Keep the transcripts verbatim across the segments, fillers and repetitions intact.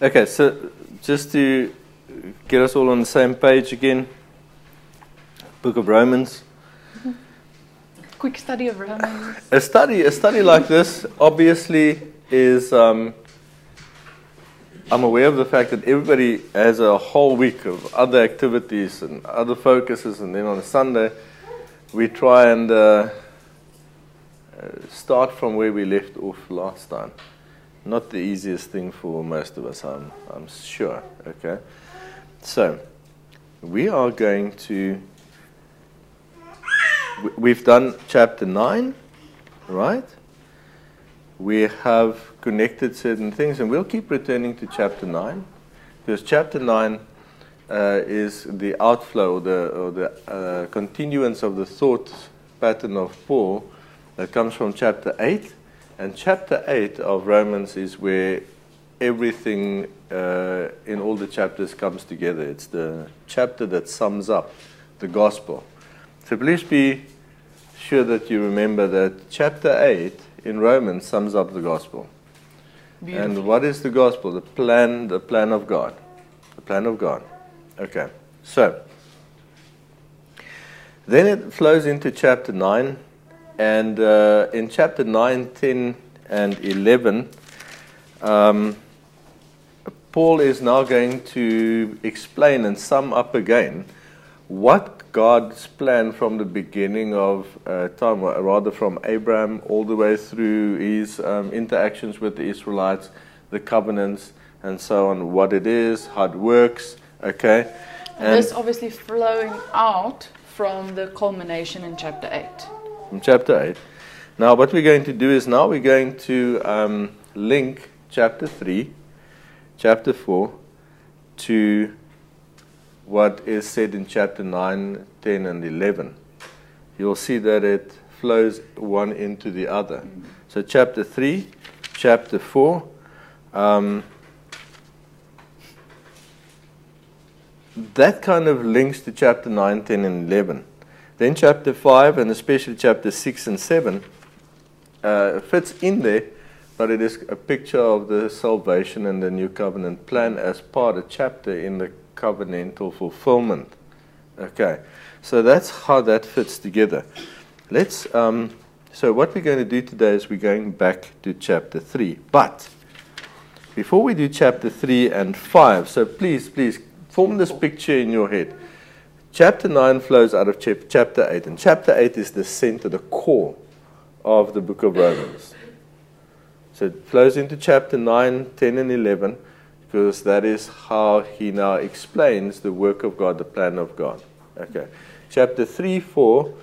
Okay, so just to get us all on the same page again, Book of Romans. Quick study of Romans. A study, a study like this obviously is, um, I'm aware of the fact that everybody has a whole week of other activities and other focuses, and then on a Sunday we try and uh, start from where we left off last time. Not the easiest thing for most of us, I'm, I'm sure, okay? So, we are going to, we've done chapter nine, right? We have connected certain things, and we'll keep returning to chapter nine, because chapter nine uh, is the outflow, or the, or the uh, continuance of the thought pattern of Paul that comes from chapter eight. And chapter eight of Romans is where everything uh, in all the chapters comes together. It's the chapter that sums up the gospel. So please be sure that you remember that chapter eight in Romans sums up the gospel. Beautiful. And what is the gospel? The plan, the plan of God. The plan of God. Okay. So, then it flows into chapter nine. And uh, in chapter nine, ten, and eleven, um, Paul is now going to explain and sum up again what God's plan from the beginning of uh, time, or rather from Abraham all the way through his um, interactions with the Israelites, the covenants, and so on, what it is, how it works, okay? And this obviously flowing out from the culmination in chapter eight. From chapter eight. Now what we're going to do is now we're going to um, link chapter three, chapter four to what is said in chapter nine, ten and eleven. You'll see that it flows one into the other. Mm-hmm. So chapter three, chapter four, um, that kind of links to chapter nine, ten and eleven. Then chapter five, and especially chapter six and seven, uh, fits in there, but it is a picture of the salvation and the new covenant plan as part of chapter in the covenantal fulfillment. Okay, so that's how that fits together. Let's. Um, so what we're going to do today is we're going back to chapter three. But before we do chapter three and five, so please, please, form this picture in your head. Chapter nine flows out of chapter eight, and chapter eight is the center, the core of the book of Romans. So it flows into chapter nine, ten, and eleven, because that is how he now explains the work of God, the plan of God. Okay, chapter three, four,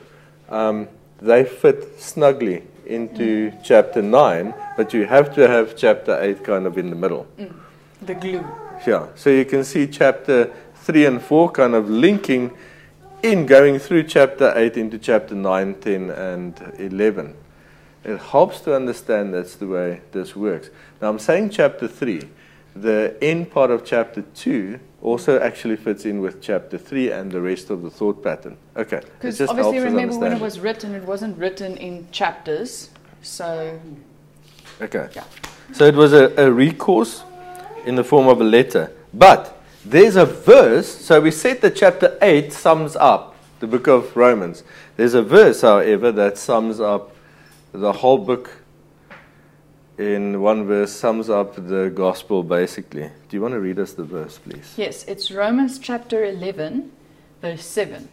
um, they fit snugly into mm. chapter nine, but you have to have chapter eight kind of in the middle. Mm. The glue. Yeah, so you can see chapter three and four kind of linking in going through chapter eight into chapter nine, ten, and eleven. It helps to understand that's the way this works. Now I'm saying chapter three. The end part of chapter two also actually fits in with chapter three and the rest of the thought pattern. Okay. Because obviously remember when it was written, it wasn't written in chapters. So, okay. Yeah. So it was a, a recourse in the form of a letter. But there's a verse, so we said that chapter eight sums up the book of Romans. There's a verse, however, that sums up the whole book in one verse, sums up the gospel basically. Do you want to read us the verse, please? Yes, it's Romans chapter eleven, verse seven.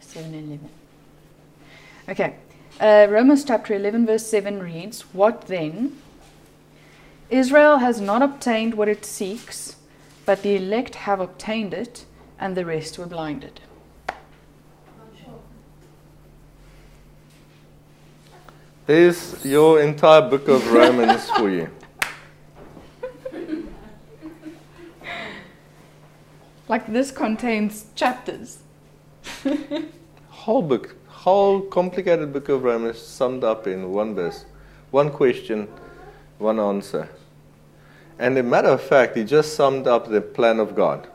seven and eleven. Okay, uh, Romans chapter eleven, verse seven reads, "What then? Israel has not obtained what it seeks, but the elect have obtained it, and the rest were blinded." There's your entire book of Romans for you. Like this contains chapters. Whole book, whole complicated book of Romans summed up in one verse. One question, one answer. And a matter of fact, he just summed up the plan of God.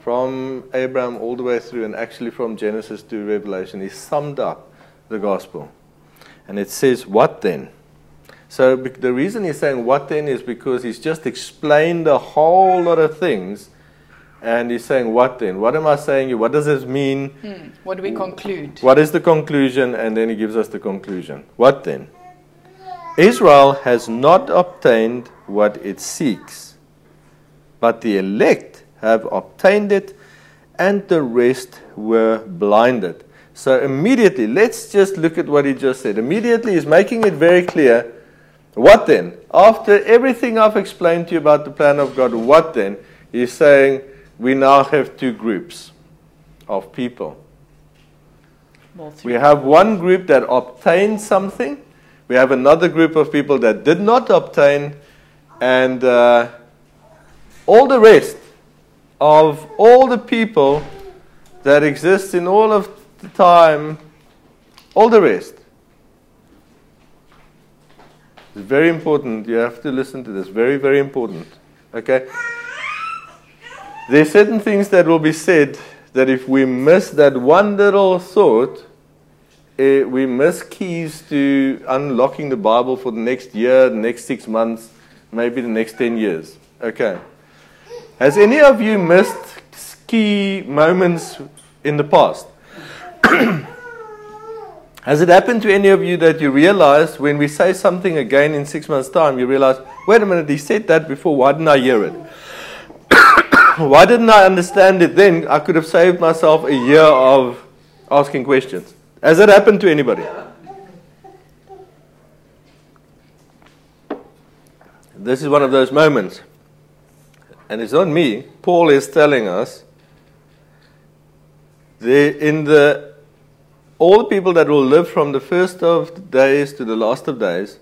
From Abraham all the way through, and actually from Genesis to Revelation, he summed up the gospel. And it says, what then? So the reason he's saying what then is because he's just explained a whole lot of things. And he's saying, what then? What am I saying? What does this mean? Hmm. What do we conclude? What is the conclusion? And then he gives us the conclusion. What then? Israel has not obtained what it seeks, but the elect have obtained it, and the rest were blinded. So immediately, let's just look at what he just said. Immediately, he's making it very clear. What then? After everything I've explained to you about the plan of God, what then? He's saying, we now have two groups of people. We have one group that obtained something. We have another group of people that did not obtain. And uh, all the rest of all the people that exist in all of the time, all the rest. It's very important. You have to listen to this. Very, very important. Okay? There are certain things that will be said that if we miss that one little thought, eh, we miss keys to unlocking the Bible for the next year, the next six months, maybe the next ten years. Okay. Has any of you missed key moments in the past? Has it happened to any of you that you realize when we say something again in six months' time, you realize, wait a minute, he said that before, why didn't I hear it? Why didn't I understand it then? I could have saved myself a year of asking questions. Has that happened to anybody? This is one of those moments. And it's not me. Paul is telling us the, in the all the people that will live from the first of days to the last of days,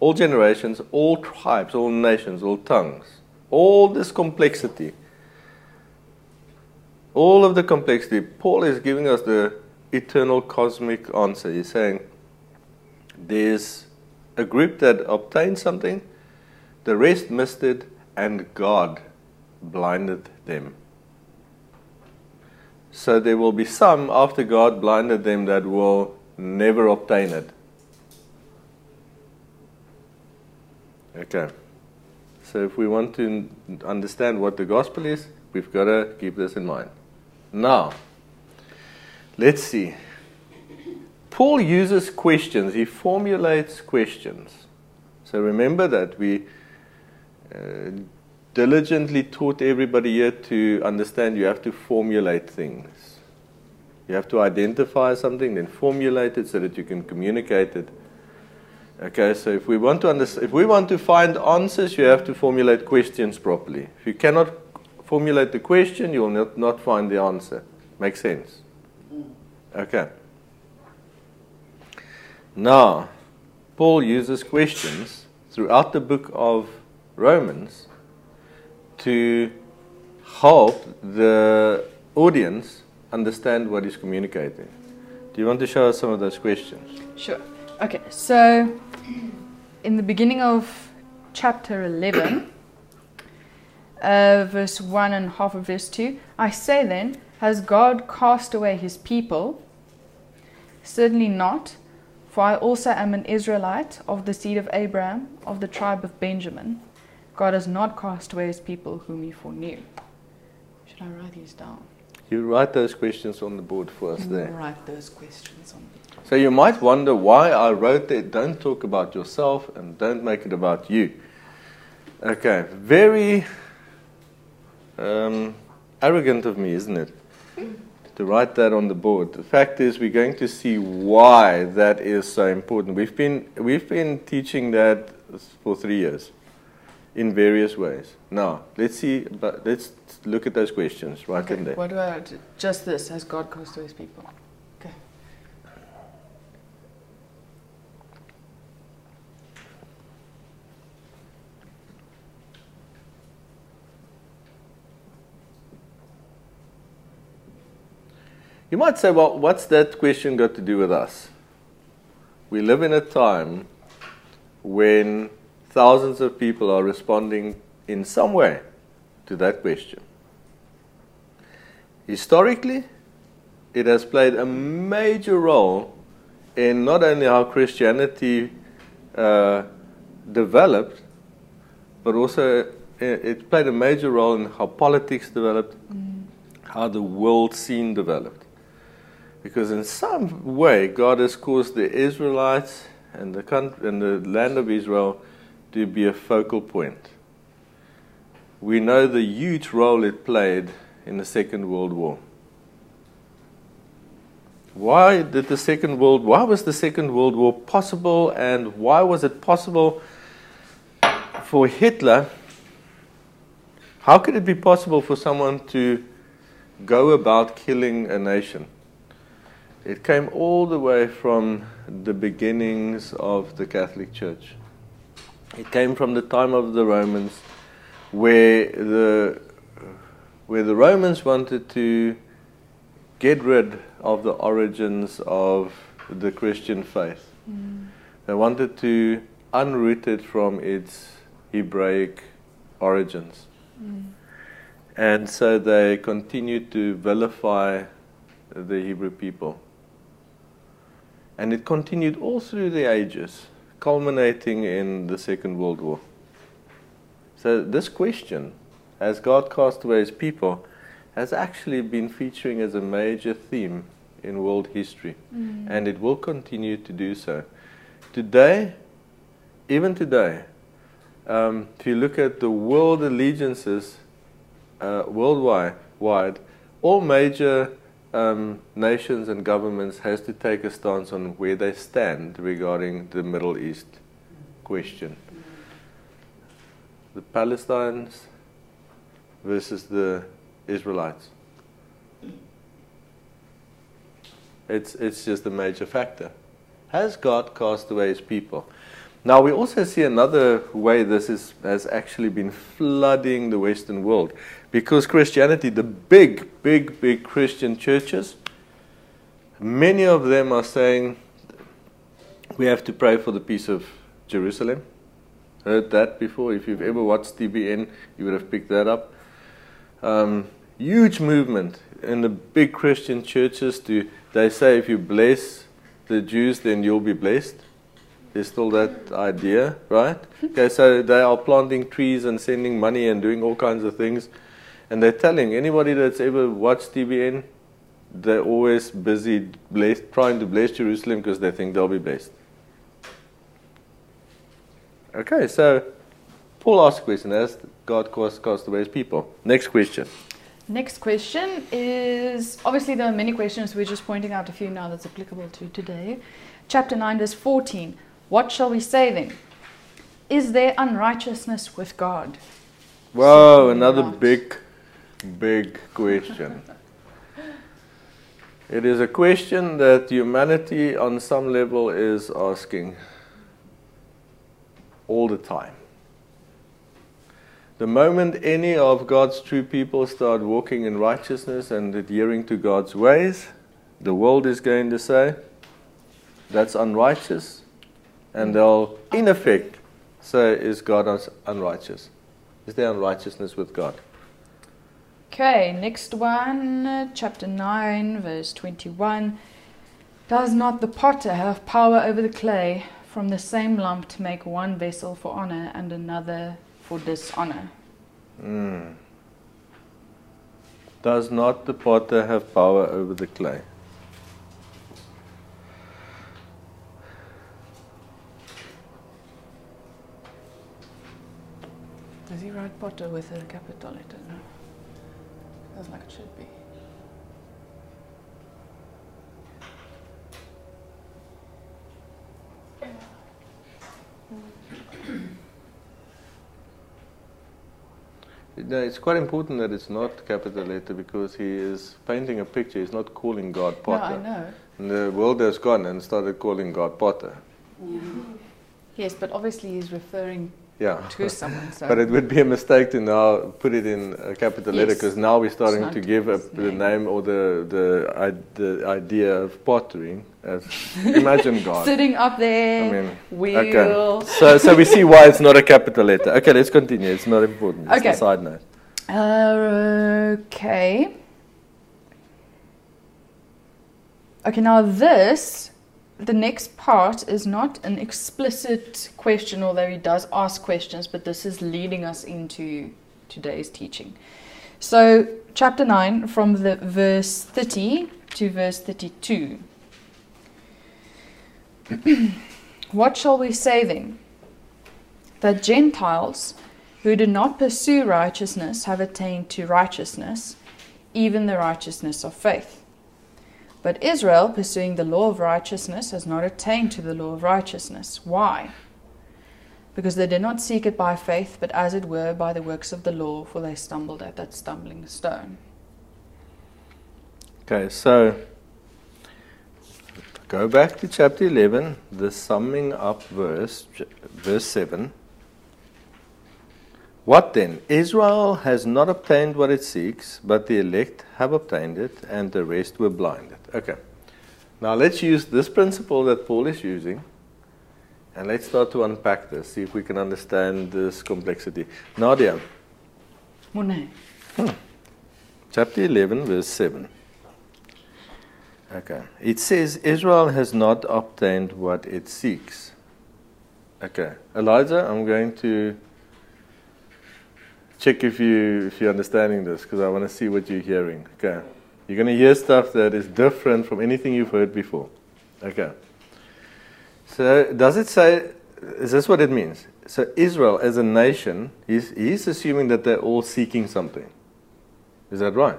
all generations, all tribes, all nations, all tongues, all this complexity. All of the complexity, Paul is giving us the eternal cosmic answer. He's saying there's a group that obtained something, the rest missed it, and God blinded them. So there will be some after God blinded them that will never obtain it. Okay. So if we want to understand what the gospel is, we've got to keep this in mind. Now, let's see. Paul uses questions. He formulates questions. So remember that we uh, diligently taught everybody here to understand you have to formulate things. You have to identify something, then formulate it so that you can communicate it. Okay, so if we want to understand, if we want to find answers, you have to formulate questions properly. If you cannot formulate the question, you will not, not find the answer. Makes sense? Okay. Now, Paul uses questions throughout the book of Romans to help the audience understand what he's communicating. Do you want to show us some of those questions? Sure. Okay, so in the beginning of chapter eleven, Uh, verse one and half of verse two. I say then, has God cast away his people? Certainly not, for I also am an Israelite of the seed of Abraham, of the tribe of Benjamin. God has not cast away his people whom he foreknew. Should I write these down? You write those questions on the board for us there. Write those questions on the board. So you might wonder why I wrote that. Don't talk about yourself and don't make it about you. Okay, very... Um, arrogant of me, isn't it, to write that on the board. The fact is, we're going to see why that is so important. We've been, we've been teaching that for three years in various ways. Now, let's see, but let's look at those questions right okay. in there. What about just this? Has God cast away his people? Okay. You might say, well, what's that question got to do with us? We live in a time when thousands of people are responding in some way to that question. Historically, it has played a major role in not only how Christianity uh, developed, but also it played a major role in how politics developed, mm. how the world scene developed. Because in some way, God has caused the Israelites and the, country, and the land of Israel to be a focal point. We know the huge role it played in the Second World War. Why did the Second World Why was the Second World War possible, and why was it possible for Hitler? How could it be possible for someone to go about killing a nation? It came all the way from the beginnings of the Catholic Church. It came from the time of the Romans, where the where the Romans wanted to get rid of the origins of the Christian faith. Mm. They wanted to unroot it from its Hebraic origins. Mm. And so they continued to vilify the Hebrew people. And it continued all through the ages, culminating in the Second World War. So this question, has God cast away his people, has actually been featuring as a major theme in world history. Mm. And it will continue to do so. Today, even today, um, if you look at the world allegiances uh, worldwide, wide, all major um, nations and governments has to take a stance on where they stand regarding the Middle East question. The Palestinians versus the Israelites. It's, it's just a major factor. Has God cast away his people? Now we also see another way this is, has actually been flooding the Western world. Because Christianity, the big, big, big Christian churches, many of them are saying, we have to pray for the peace of Jerusalem. Heard that before? If you've ever watched T B N, you would have picked that up. Um, huge movement in the big Christian churches. To, they say if you bless the Jews, then you'll be blessed. There's still that idea, right? Okay, so they are planting trees and sending money and doing all kinds of things. And they're telling anybody that's ever watched T B N, they're always busy bless, trying to bless Jerusalem because they think they'll be blessed. Okay, so Paul asks a question, has God cast away his people? Next question. Next question is, obviously there are many questions, we're just pointing out a few now that's applicable to today. Chapter nine, verse fourteen, what shall we say then? Is there unrighteousness with God? Whoa, another big, big question. It is a question that humanity on some level is asking all the time. The moment any of God's true people start walking in righteousness and adhering to God's ways, the world is going to say, that's unrighteous. And they'll, in effect, say, is God unrighteous? Is there unrighteousness with God? Okay, next one, chapter nine, verse twenty-one. Does not the potter have power over the clay from the same lump to make one vessel for honor and another for dishonor? Mm. Does not the potter have power over the clay? Does he write potter with a capital letter? No. Sounds like it should be. No, it's quite important that it's not capital letter, because he is painting a picture. He's not calling God potter. No, I know. And the world has gone and started calling God potter. Yeah. Yes, but obviously he's referring yeah. to someone. So. But it would be a mistake to now put it in a capital yes. letter, because now we're starting to give a, the name or the, the, the idea of pottery. As imagine God. Sitting up there, I mean, wheel. Okay. So, so we see why it's not a capital letter. Okay, let's continue. It's not important. It's okay. A side note. Uh, okay. Okay, now this the next part is not an explicit question, although he does ask questions, but this is leading us into today's teaching. So chapter nine, from the verse thirty to verse thirty-two. What shall we say then? That Gentiles who did not pursue righteousness have attained to righteousness, even the righteousness of faith. But Israel, pursuing the law of righteousness, has not attained to the law of righteousness. Why? Because they did not seek it by faith, but as it were by the works of the law, for they stumbled at that stumbling stone. Okay, so go back to chapter eleven, the summing up verse, verse seven. What then? Israel has not obtained what it seeks, but the elect have obtained it, and the rest were blinded. Okay. Now let's use this principle that Paul is using, and let's start to unpack this, see if we can understand this complexity. Nadia. Morning. Hmm. Chapter eleven, verse seven. Okay. It says Israel has not obtained what it seeks. Okay. Elijah, I'm going to check if, you, if you're understanding this, because I want to see what you're hearing. Okay. You're going to hear stuff that is different from anything you've heard before. Okay. So, does it say, is this what it means? So, Israel as a nation, he's, he's assuming that they're all seeking something. Is that right?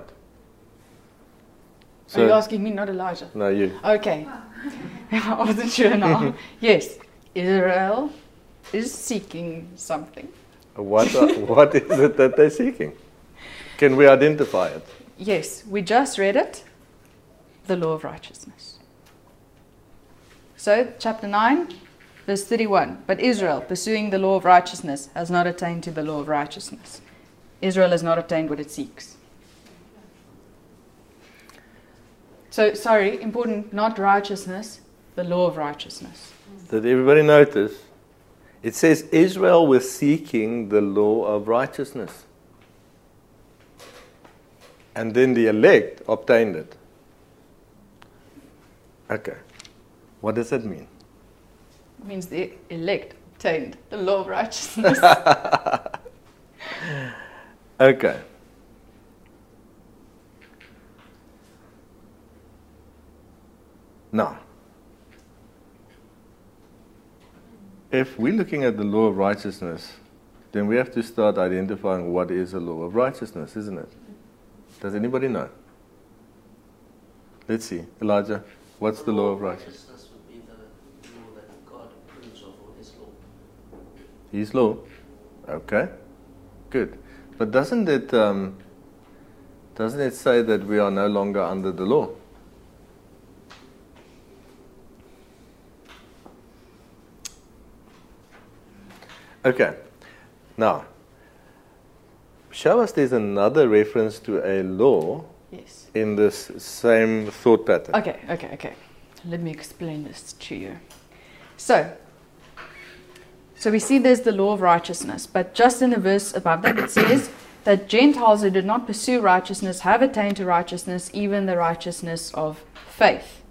So, are you asking me, not Elijah? No, you. Okay. I wasn't sure now. Yes, Israel is seeking something. What, are, what is it that they're seeking? Can we identify it? Yes, we just read it, the law of righteousness. So, chapter nine, verse thirty-one. But Israel, pursuing the law of righteousness, has not attained to the law of righteousness. Israel has not obtained what it seeks. So, sorry, important, not righteousness, the law of righteousness. Did everybody notice? It says Israel was seeking the law of righteousness. And then the elect obtained it. Okay. What does that mean? It means the elect obtained the law of righteousness. Okay. Now, if we're looking at the law of righteousness, then we have to start identifying what is the law of righteousness, isn't it? Does anybody know? Let's see. Elijah, what's the law of righteousness? The law of righteousness would be the law that God approves of, or His law. His law? Okay. Good. But doesn't it, um, doesn't it say that we are no longer under the law? Okay, now, show us there's another reference to a law yes. in this same thought pattern. Okay, okay, okay. Let me explain this to you. So, so we see there's the law of righteousness, but just in the verse above that it says that Gentiles who did not pursue righteousness have attained to righteousness, even the righteousness of faith.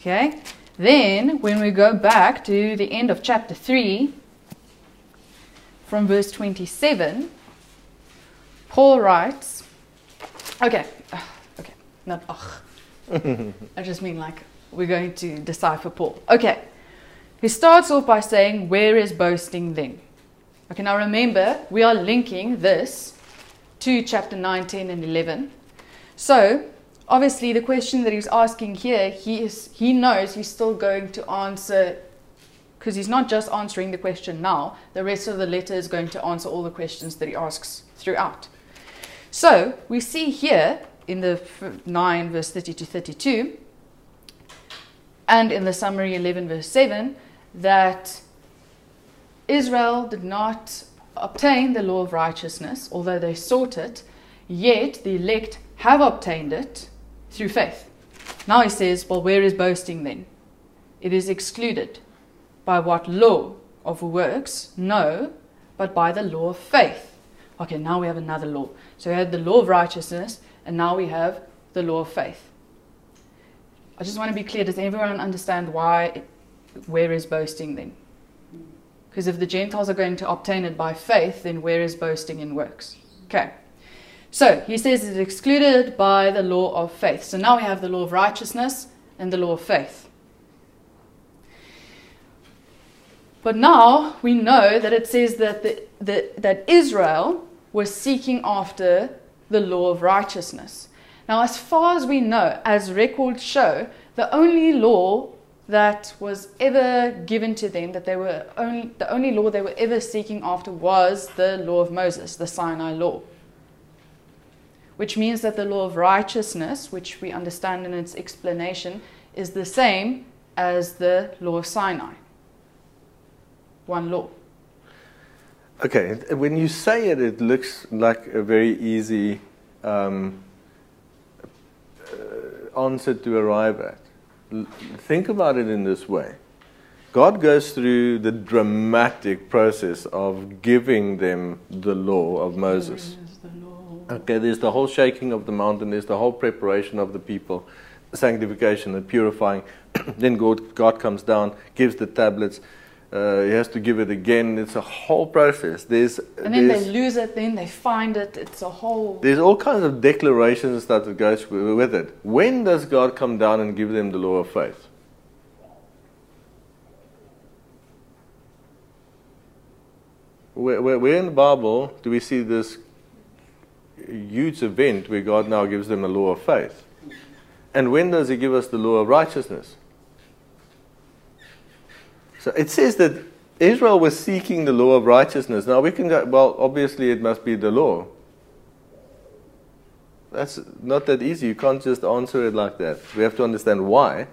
Okay, then when we go back to the end of chapter three, from verse twenty-seven, Paul writes, okay, uh, okay, not ugh. I just mean like we're going to decipher Paul. Okay, he starts off by saying, where is boasting then? Okay, now remember, we are linking this to chapter nine, ten, and eleven. So, obviously the question that he's asking here, he, is, he knows he's still going to answer. Because he's not just answering the question now, the rest of the letter is going to answer all the questions that he asks throughout. So, we see here in the nine verse thirty to thirty-two, and in the summary eleven verse seven, that Israel did not obtain the law of righteousness, although they sought it, yet the elect have obtained it through faith. Now he says, well, where is boasting then? It is excluded. By what law of works? No, but by the law of faith. Okay, now we have another law. So we had the law of righteousness, and now we have the law of faith. I just want to be clear, does everyone understand why, where is boasting then? Because if the Gentiles are going to obtain it by faith, then where is boasting in works? Okay. So he says it's excluded by the law of faith. So now we have the law of righteousness and the law of faith. But now we know that it says that, the, the, that Israel was seeking after the law of righteousness. Now, as far as we know, as records show, the only law that was ever given to them, that they were only, the only law they were ever seeking after was the law of Moses, the Sinai law. Which means that the law of righteousness, which we understand in its explanation, is the same as the law of Sinai. One law. Okay, when you say it, it looks like a very easy um, answer to arrive at. Think about it in this way. God goes through the dramatic process of giving them the law of Moses. The law. Okay, there's the whole shaking of the mountain, there's the whole preparation of the people, sanctification, the purifying. Then God, God comes down, gives the tablets, uh, he has to give it again. It's a whole process. There's, and then there's, they lose it, then they find it. It's a whole... There's all kinds of declarations and stuff that goes with it. When does God come down and give them the law of faith? Where, where, where in the Bible do we see this huge event where God now gives them a law of faith? And when does he give us the law of righteousness? So it says that Israel was seeking the law of righteousness. Now we can go, well, obviously it must be the law. That's not that easy. You can't just answer it like that. We have to understand why.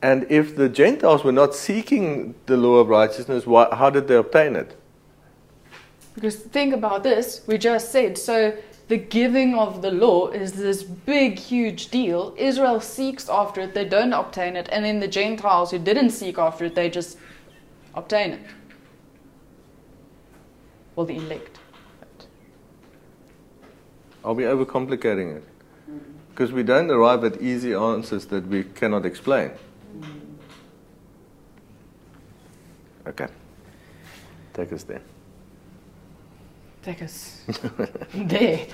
And if the Gentiles were not seeking the law of righteousness, why, how did they obtain it? Because think about this. We just said, so the giving of the law is this big, huge deal. Israel seeks after it, they don't obtain it, and then the Gentiles who didn't seek after it, they just obtain it. Well, the elect. Are we overcomplicating it? Because we don't arrive at easy answers that we cannot explain. Okay. Take us there. Take us there.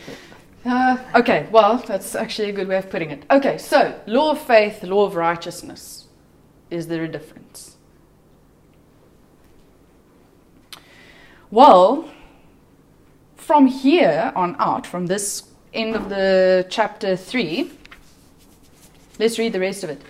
Uh, okay, well, that's actually a good way of putting it. Okay, so law of faith, law of righteousness. Is there a difference? Well, from here on out, from this end of the chapter three, let's read the rest of it.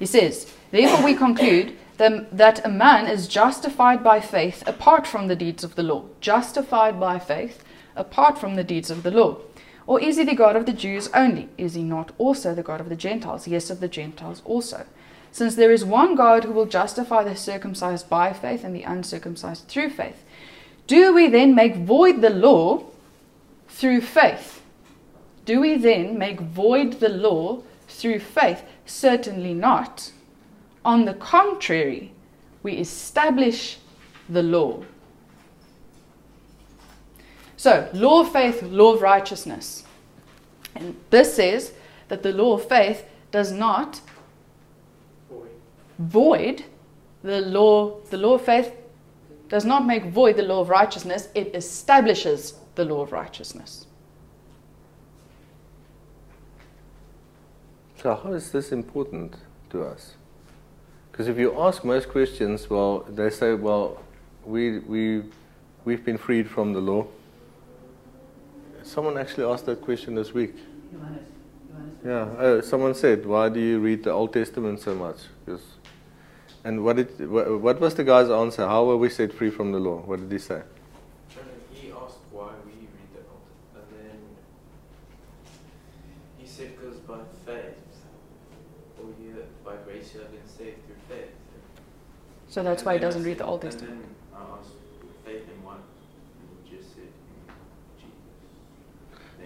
He says, therefore we conclude that a man is justified by faith apart from the deeds of the law. Justified by faith apart from the deeds of the law. Or is he the God of the Jews only? Is he not also the God of the Gentiles? Yes, of the Gentiles also. Since there is one God who will justify the circumcised by faith and the uncircumcised through faith. Do we then make void the law through faith? Do we then make void the law through faith? Certainly not. On the contrary, we establish the law. So, law of faith, law of righteousness. And this says that the law of faith does not void, void the law. The law of faith does not make void the law of righteousness. It establishes the law of righteousness. So, how is this important to us? Because if you ask most Christians, well, they say, well, we, we, we've been freed from the law. Someone actually asked that question this week. Johannes. Johannes. Yeah, uh, someone said, why do you read the Old Testament so much? Yes. And what, did, wh what was the guy's answer? How were we set free from the law? What did he say? He asked why we read the Old Testament. And then he said, because by faith, or by grace you have been saved. So that's why he doesn't read the Old Testament.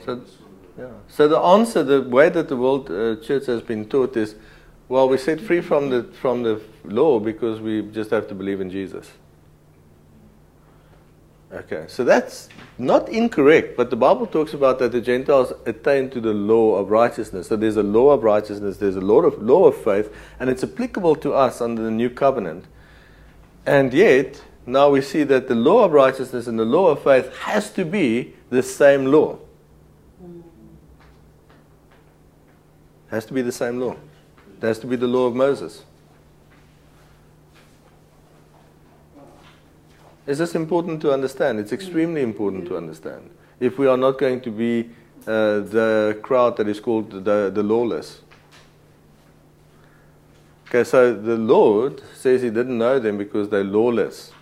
So, yeah. So the answer, the way that the world uh, church has been taught is, well, we're set free from the, from the law because we just have to believe in Jesus. Okay, so that's not incorrect, but the Bible talks about that the Gentiles attain to the law of righteousness. So there's a law of righteousness, there's a law of, law of faith, and it's applicable to us under the new covenant. And yet, now we see that the law of righteousness and the law of faith has to be the same law. Has to be the same law. It has to be the law of Moses. Is this important to understand? It's extremely important to understand. If we are not going to be uh, the crowd that is called the, the lawless. Okay, so the Lord says He didn't know them because they're lawless.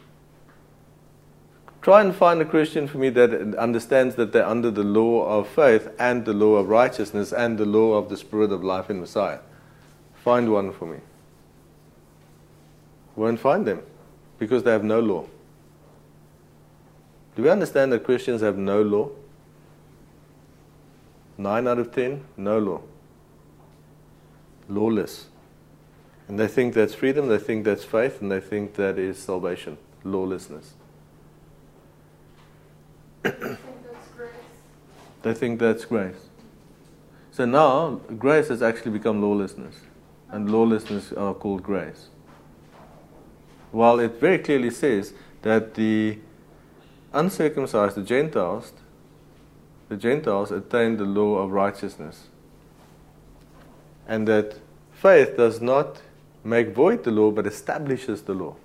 Try and find a Christian for me that understands that they're under the law of faith and the law of righteousness and the law of the Spirit of life in Messiah. Find one for me. Won't find them because they have no law. Do we understand that Christians have no law? Nine out of ten, no law. Lawless. And they think that's freedom, they think that's faith, and they think that is salvation. Lawlessness. They think that's grace. They think that's grace. So now, grace has actually become lawlessness. And lawlessness are called grace. While it very clearly says that the uncircumcised, the Gentiles, the Gentiles attained the law of righteousness. And that faith does not make void the law, but establishes the law.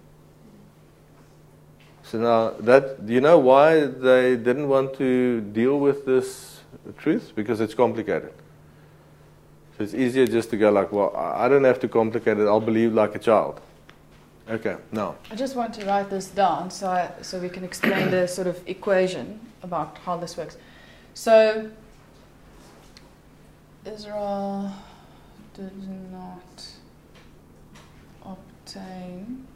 So now, that, do you know why they didn't want to deal with this truth? Because it's complicated. So it's easier just to go like, well, I don't have to complicate it, I'll believe like a child. Okay, now. I just want to write this down so, I, so we can explain the sort of equation about how this works. So, Israel did not obtain...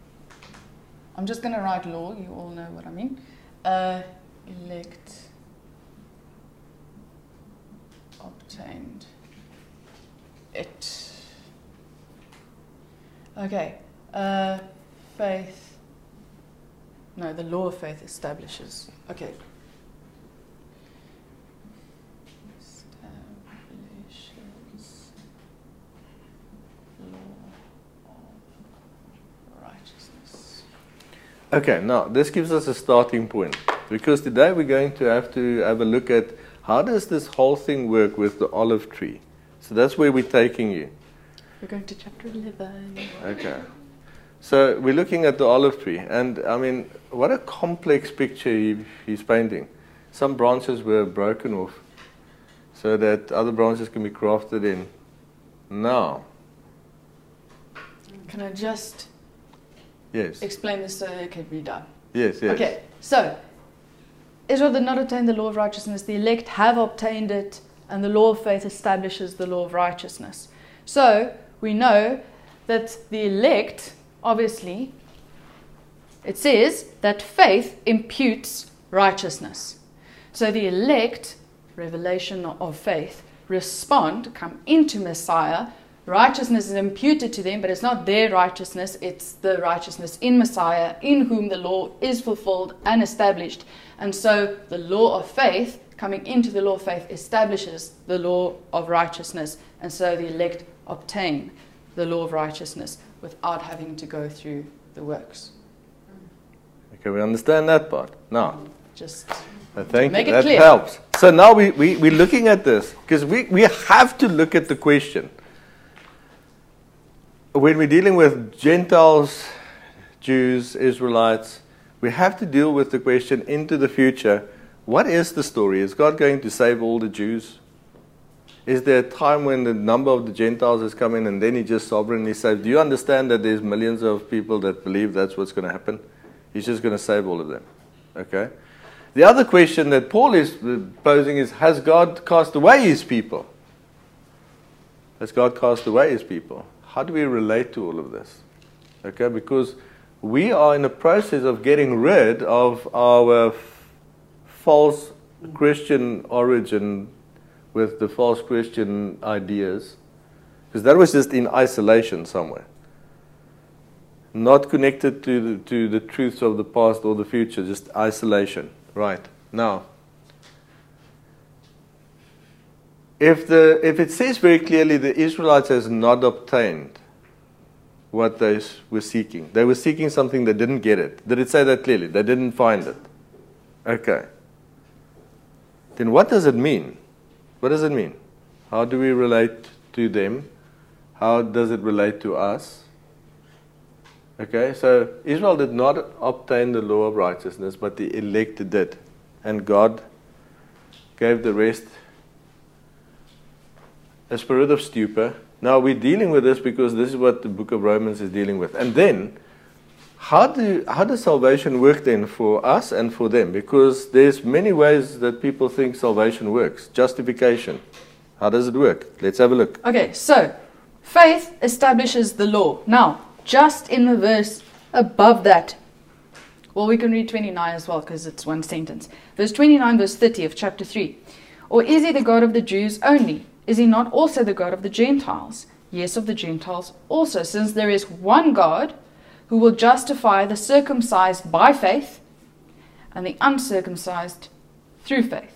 I'm just going to write law, you all know what I mean. Uh, elect, obtained, it. Okay. Uh, faith, no, the law of faith establishes, okay. Establishes law of righteousness. Okay, now this gives us a starting point, because today we're going to have to have a look at how does this whole thing work with the olive tree. So that's where we're taking you. We're going to chapter eleven. Okay. So we're looking at the olive tree, and I mean, what a complex picture he, he's painting. Some branches were broken off so that other branches can be crafted in. Now, can I just yes. explain this so it can be done? Yes, yes. Okay, so Israel did not obtain the law of righteousness, the elect have obtained it, and the law of faith establishes the law of righteousness. So we know that the elect, obviously, it says that faith imputes righteousness. So the elect, revelation of faith, respond, come into Messiah. Righteousness is imputed to them, but it's not their righteousness, it's the righteousness in Messiah, in whom the law is fulfilled and established. And so the law of faith, coming into the law of faith, establishes the law of righteousness. And so the elect obtain the law of righteousness without having to go through the works. Okay, we understand that part. Now, just I think make it that clear. Helps. So now we, we, we're looking at this, because we, we have to look at the question. When we're dealing with Gentiles, Jews, Israelites, we have to deal with the question into the future, what is the story? Is God going to save all the Jews? Is there a time when the number of the Gentiles has come in and then He just sovereignly saves? Do you understand that there's millions of people that believe that's what's going to happen? He's just going to save all of them. Okay. The other question that Paul is posing is, has God cast away His people? Has God cast away His people? How do we relate to all of this? Okay, because we are in the process of getting rid of our false Christian origin with the false Christian ideas, because that was just in isolation somewhere. not connected to the, to the truths of the past or the future, just isolation. Right. Now, if, the, if it says very clearly the Israelites has not obtained what they were seeking. They were seeking something, they didn't get it. Did it say that clearly? They didn't find it. Okay. Then what does it mean? What does it mean? How do we relate to them? How does it relate to us? Okay, so Israel did not obtain the law of righteousness, but the elect did. And God gave the rest a spirit of stupor. Now we're dealing with this because this is what the book of Romans is dealing with. And then, how, do, how does salvation work then for us and for them? Because there's many ways that people think salvation works. Justification. How does it work? Let's have a look. Okay, so faith establishes the law. Now, just in the verse above that, well, we can read twenty-nine as well because it's one sentence. Verse twenty-nine, verse thirty of chapter three. Or is he the God of the Jews only? Is he not also the God of the Gentiles? Yes, of the Gentiles also, since there is one God who will justify the circumcised by faith and the uncircumcised through faith.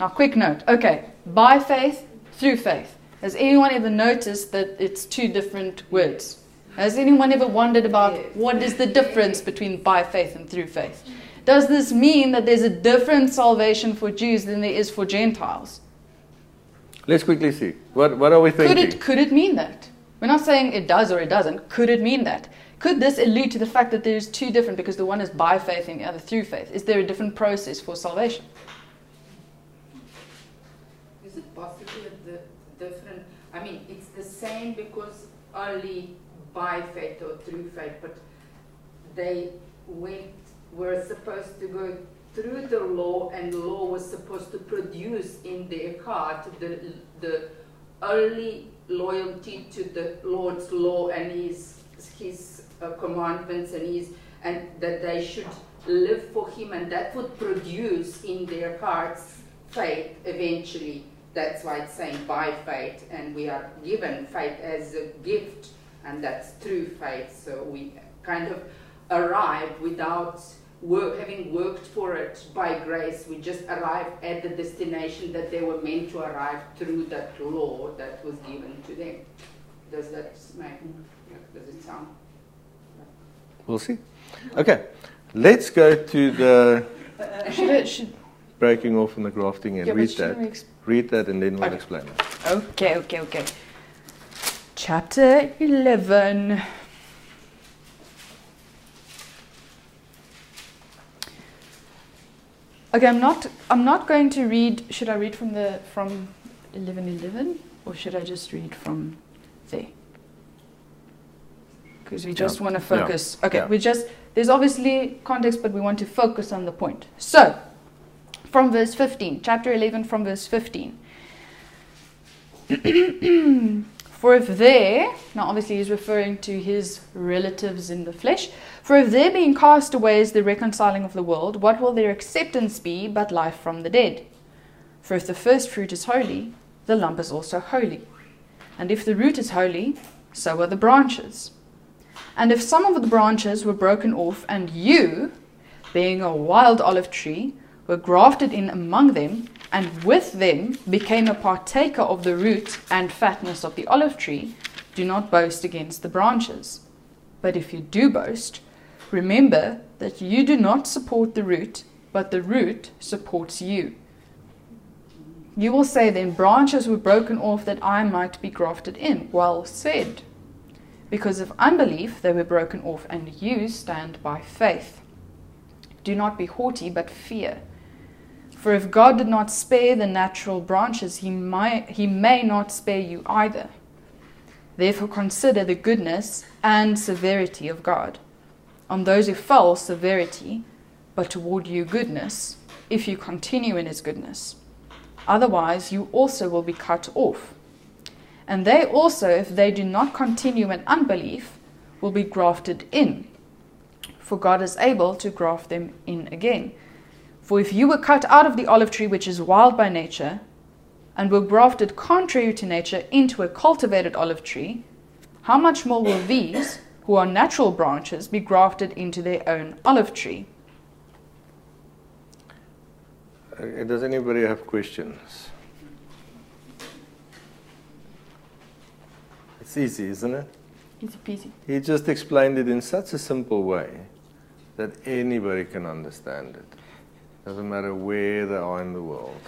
Now, quick note. Okay, by faith, through faith. Has anyone ever noticed that it's two different words? Has anyone ever wondered about what is the difference between by faith and through faith? Does this mean that there's a different salvation for Jews than there is for Gentiles? Let's quickly see. What, what are we thinking? Could it, could it mean that? We're not saying it does or it doesn't. Could it mean that? Could this allude to the fact that there's two different, because the one is by faith and the other through faith? Is there a different process for salvation? Is it possible that the different, I mean, it's the same because only by faith or through faith, but they went, were supposed to go through the law, and the law was supposed to produce in their heart the, the only loyalty to the Lord's law and his, his uh, commandments, and, his, and that they should live for him, and that would produce in their hearts faith eventually. That's why it's saying by faith, and we are given faith as a gift, and that's through faith. So we kind of arrived without Work, having worked for it by grace. We just arrived at the destination that they were meant to arrive through that law that was given to them. Does that make, does it sound? We'll see. Okay, let's go to the should it, should breaking off and the grafting and yeah, read that. Read that and then we'll okay. explain it. Okay, okay, okay. Chapter eleven. Okay, I'm not. I'm not going to read. Should I read from the from eleven eleven, or should I just read from there? Because we just yeah. want to focus. Yeah. Okay, yeah. we just. There's obviously context, but we want to focus on the point. So, from verse fifteen, chapter eleven, from verse fifteen. For if there, now obviously he's referring to his relatives in the flesh, for if their being cast away is the reconciling of the world, what will their acceptance be but life from the dead? For if the first fruit is holy, the lump is also holy. And if the root is holy, so are the branches. And if some of the branches were broken off, and you, being a wild olive tree, were grafted in among them, and with them became a partaker of the root and fatness of the olive tree, do not boast against the branches. But if you do boast, remember that you do not support the root, but the root supports you. You will say then, branches were broken off that I might be grafted in. Well said. Because of unbelief they were broken off, and you stand by faith. Do not be haughty, but fear. For if God did not spare the natural branches, he may, he may not spare you either. Therefore consider the goodness and severity of God. On those who fell, severity, but toward you goodness, if you continue in his goodness. Otherwise you also will be cut off. And they also, if they do not continue in unbelief, will be grafted in. For God is able to graft them in again. For if you were cut out of the olive tree which is wild by nature, and were grafted contrary to nature into a cultivated olive tree, how much more will these, who are natural branches, be grafted into their own olive tree. Does anybody have questions? It's easy, isn't it? It's easy. He just explained it in such a simple way that anybody can understand it. Doesn't matter where they are in the world.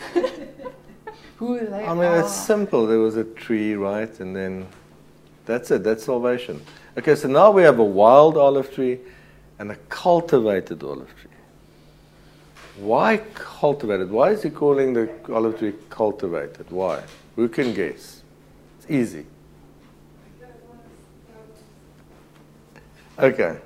Who they I mean, are. It's simple. There was a tree, right? And then that's it. That's salvation. Okay, so now we have a wild olive tree and a cultivated olive tree. Why cultivated? Why is he calling the olive tree cultivated? Why? Who can guess? It's easy. Okay.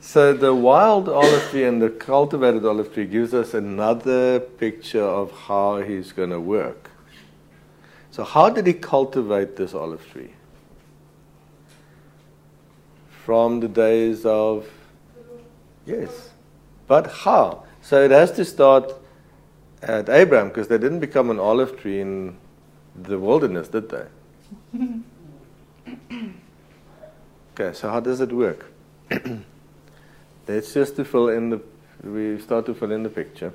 So the wild olive tree and the cultivated olive tree gives us another picture of how he's going to work. So how did he cultivate this olive tree? From the days of... Yes. But how? So it has to start at Abraham, because they didn't become an olive tree in the wilderness, did they? Okay, so how does it work? That's just to fill in the, we start to fill in the picture.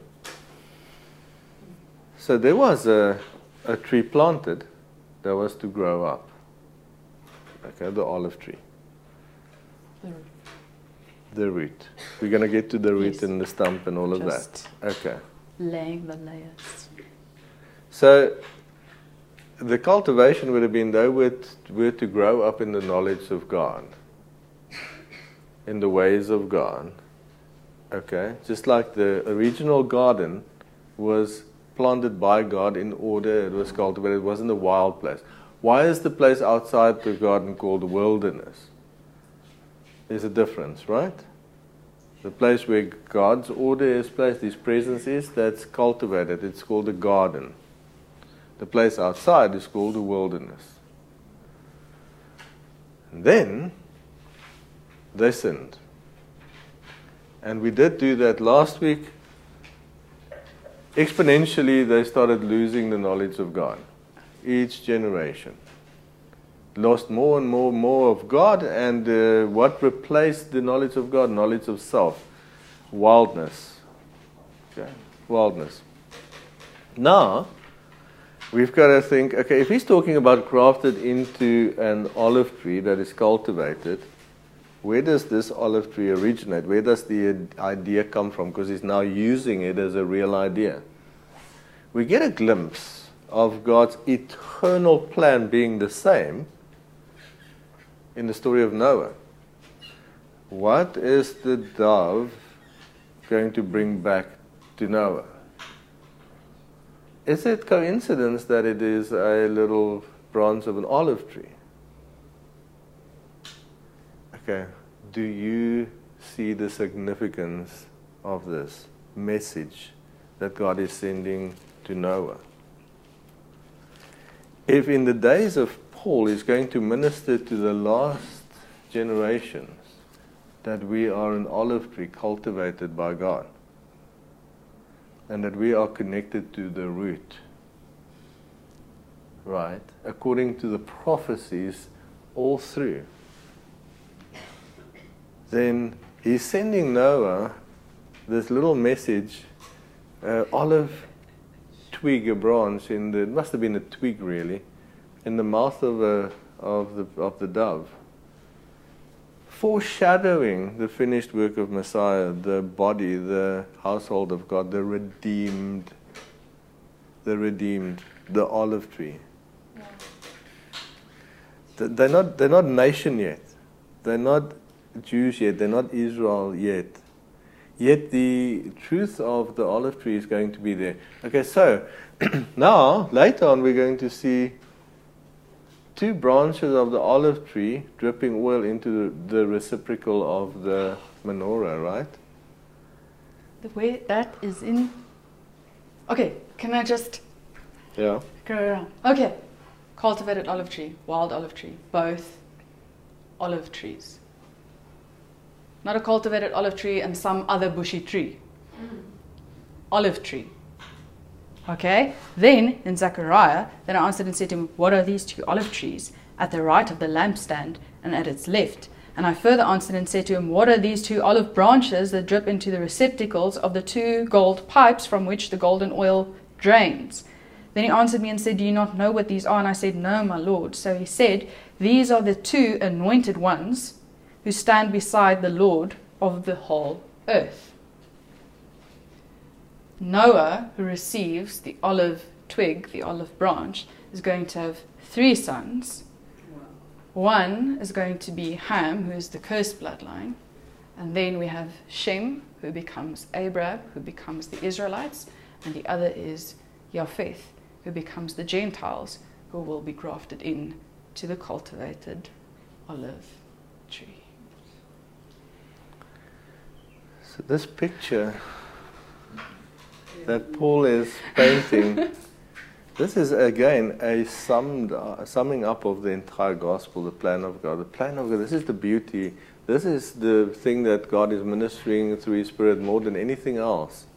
So there was a, a tree planted that was to grow up. Okay, the olive tree. The root. The root. We're going to get to the root, yes, and the stump and all of just that. Okay. Laying the layers. So the cultivation would have been, though, we're to grow up in the knowledge of God. In the ways of God, okay? Just like the original garden was planted by God in order, it was cultivated, it wasn't a wild place. Why is the place outside the garden called wilderness? There's a difference, right? The place where God's order is placed, His presence is, that's cultivated, it's called a garden. The place outside is called a wilderness. And then, they sinned. And we did do that last week. Exponentially, they started losing the knowledge of God. Each generation lost more and more and more of God, and uh, what replaced the knowledge of God? Knowledge of self. Wildness. Okay? Wildness. Now, we've got to think, okay, if he's talking about grafted into an olive tree that is cultivated, where does this olive tree originate? Where does the idea come from? Because he's now using it as a real idea. We get a glimpse of God's eternal plan being the same in the story of Noah. What is the dove going to bring back to Noah? Is it coincidence that it is a little branch of an olive tree? Okay. Do you see the significance of this message that God is sending to Noah? If in the days of Paul he's going to minister to the last generations that we are an olive tree cultivated by God and that we are connected to the root, right, according to the prophecies all through, then he's sending Noah this little message, uh, olive twig, a branch in the, it must have been a twig really, in the mouth of, a, of, the, of the dove, foreshadowing the finished work of Messiah, the body, the household of God, the redeemed, the redeemed, the olive tree. Yeah. They're not, they're not nation yet. They're not Jews yet, they're not Israel yet. Yet the truth of the olive tree is going to be there. Okay, so now, later on, we're going to see two branches of the olive tree dripping oil into the, the reciprocal of the menorah, right? The way that is in... Okay, can I just... Yeah. Go around. Okay. Cultivated olive tree, wild olive tree, both olive trees. Not a cultivated olive tree and some other bushy tree. Mm. Olive tree. Okay? Then, in Zechariah, then I answered and said to him, what are these two olive trees? At the right of the lampstand and at its left. And I further answered and said to him, what are these two olive branches that drip into the receptacles of the two gold pipes from which the golden oil drains? Then he answered me and said, do you not know what these are? And I said, no, my Lord. So he said, these are the two anointed ones who stand beside the Lord of the whole earth. Noah, who receives the olive twig, the olive branch, is going to have three sons. One is going to be Ham, who is the cursed bloodline. And then we have Shem, who becomes Abraham, who becomes the Israelites. And the other is Japheth, who becomes the Gentiles, who will be grafted in to the cultivated olive tree. So this picture that Paul is painting, this is again a summed, uh, summing up of the entire gospel, the plan of God. The plan of God, this is the beauty. This is the thing that God is ministering through His Spirit more than anything else.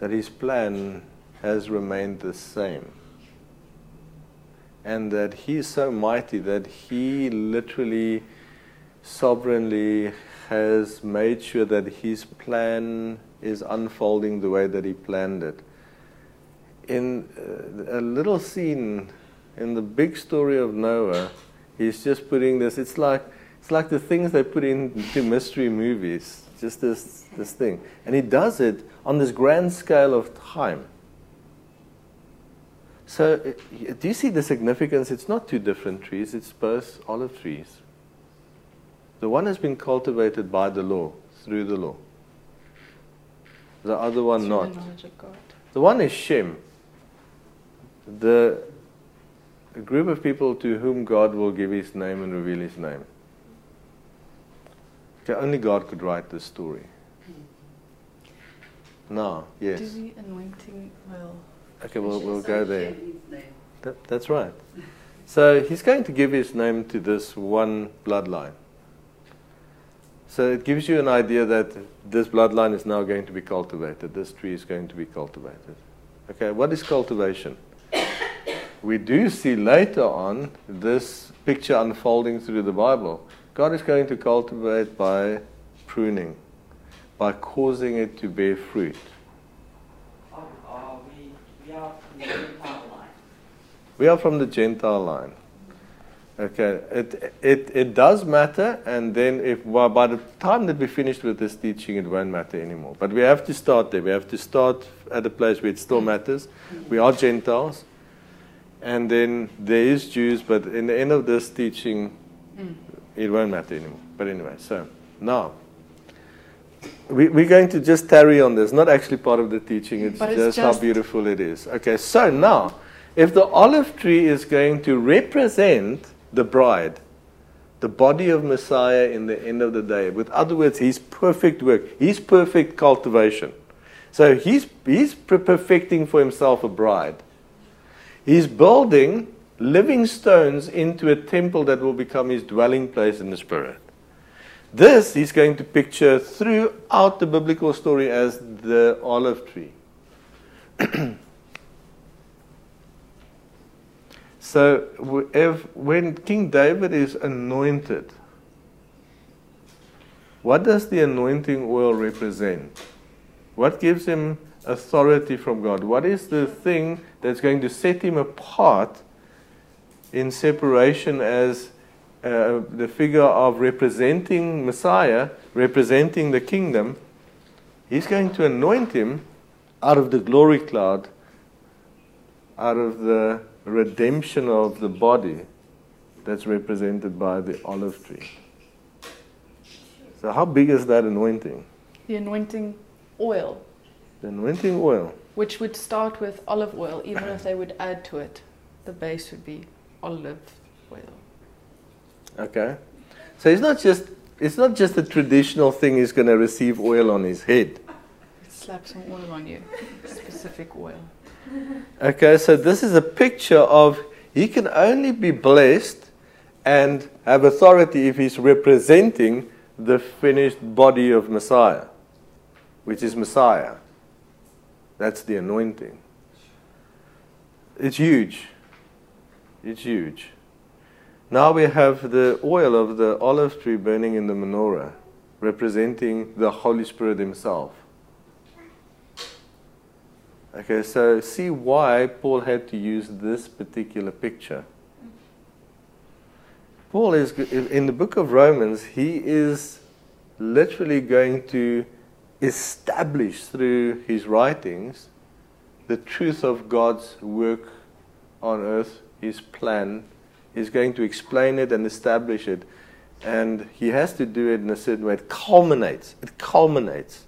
That His plan has remained the same. And that He is so mighty that He literally, sovereignly has made sure that His plan is unfolding the way that He planned it. In a little scene in the big story of Noah, He's just putting this, it's like it's like the things they put into mystery movies, just this this thing. And He does it on this grand scale of time. So do you see the significance? It's not two different trees, it's both olive trees. The one has been cultivated by the law, through the law. The other one not. The knowledge of God. The one is Shem, the group of people to whom God will give His name and reveal His name. Okay, only God could write this story. No, yes. Do the anointing oil. Okay, we'll, we'll go there. That, that's right. So He's going to give His name to this one bloodline. So it gives you an idea that this bloodline is now going to be cultivated. This tree is going to be cultivated. Okay, what is cultivation? We do see later on this picture unfolding through the Bible. God is going to cultivate by pruning, by causing it to bear fruit. Are, are we, we are from the Gentile line. We are from the Gentile line. Okay, it, it, it does matter, and then if well, by the time that we're finished with this teaching, it won't matter anymore. But we have to start there. We have to start at a place where it still matters. We are Gentiles, and then there is Jews, but in the end of this teaching, mm. it won't matter anymore. But anyway, so now, we, we're going to just tarry on this. Not actually part of the teaching, it's, it's just, just how beautiful it is. Okay, so now, if the olive tree is going to represent the bride, the body of Messiah in the end of the day. With other words, His perfect work, His perfect cultivation. So he's, he's perfecting for Himself a bride. He's building living stones into a temple that will become His dwelling place in the Spirit. This He's going to picture throughout the biblical story as the olive tree. So if, when King David is anointed, what does the anointing oil represent? What gives him authority from God? What is the thing that's going to set him apart in separation as uh, the figure of representing Messiah, representing the kingdom? He's going to anoint him out of the glory cloud, out of the redemption of the body that's represented by the olive tree. So how big is that anointing? The anointing oil. The anointing oil. Which would start with olive oil, even if they would add to it. The base would be olive oil. Okay. So it's not just it's not just a traditional thing he's going to receive oil on his head. Slap some oil on you. Specific oil. Okay, so this is a picture of he can only be blessed and have authority if he's representing the finished body of Messiah, which is Messiah. That's the anointing. It's huge. It's huge. Now we have the oil of the olive tree burning in the menorah, representing the Holy Spirit himself. Okay, so see why Paul had to use this particular picture. Paul is, in the book of Romans, he is literally going to establish through his writings the truth of God's work on earth, his plan. He's going to explain it and establish it. And he has to do it in a certain way. It culminates. It culminates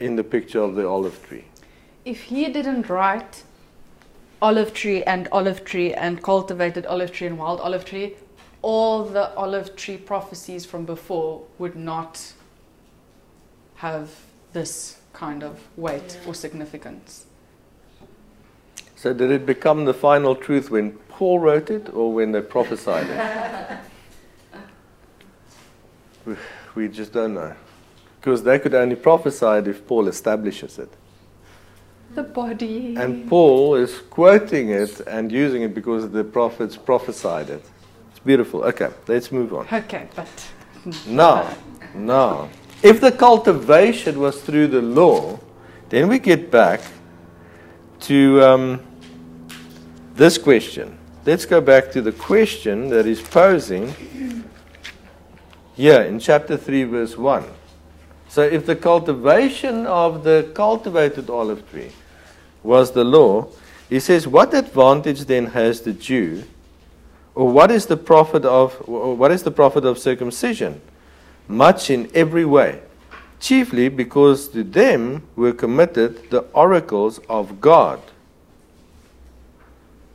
in the picture of the olive tree. If he didn't write olive tree and olive tree and cultivated olive tree and wild olive tree, all the olive tree prophecies from before would not have this kind of weight or significance. So did it become the final truth when Paul wrote it or when they prophesied it? we, we just don't know. Because they could only prophesy it if Paul establishes it. The body. And Paul is quoting it and using it because the prophets prophesied it. Beautiful. Okay, let's move on. Okay, but... now, now, if the cultivation was through the law, then we get back to um, this question. Let's go back to the question that he's posing here in chapter three, verse one. So if the cultivation of the cultivated olive tree was the law, he says, what advantage then has the Jew... Or what is the profit of or what is the profit of circumcision? Much in every way, chiefly because to them were committed the oracles of God.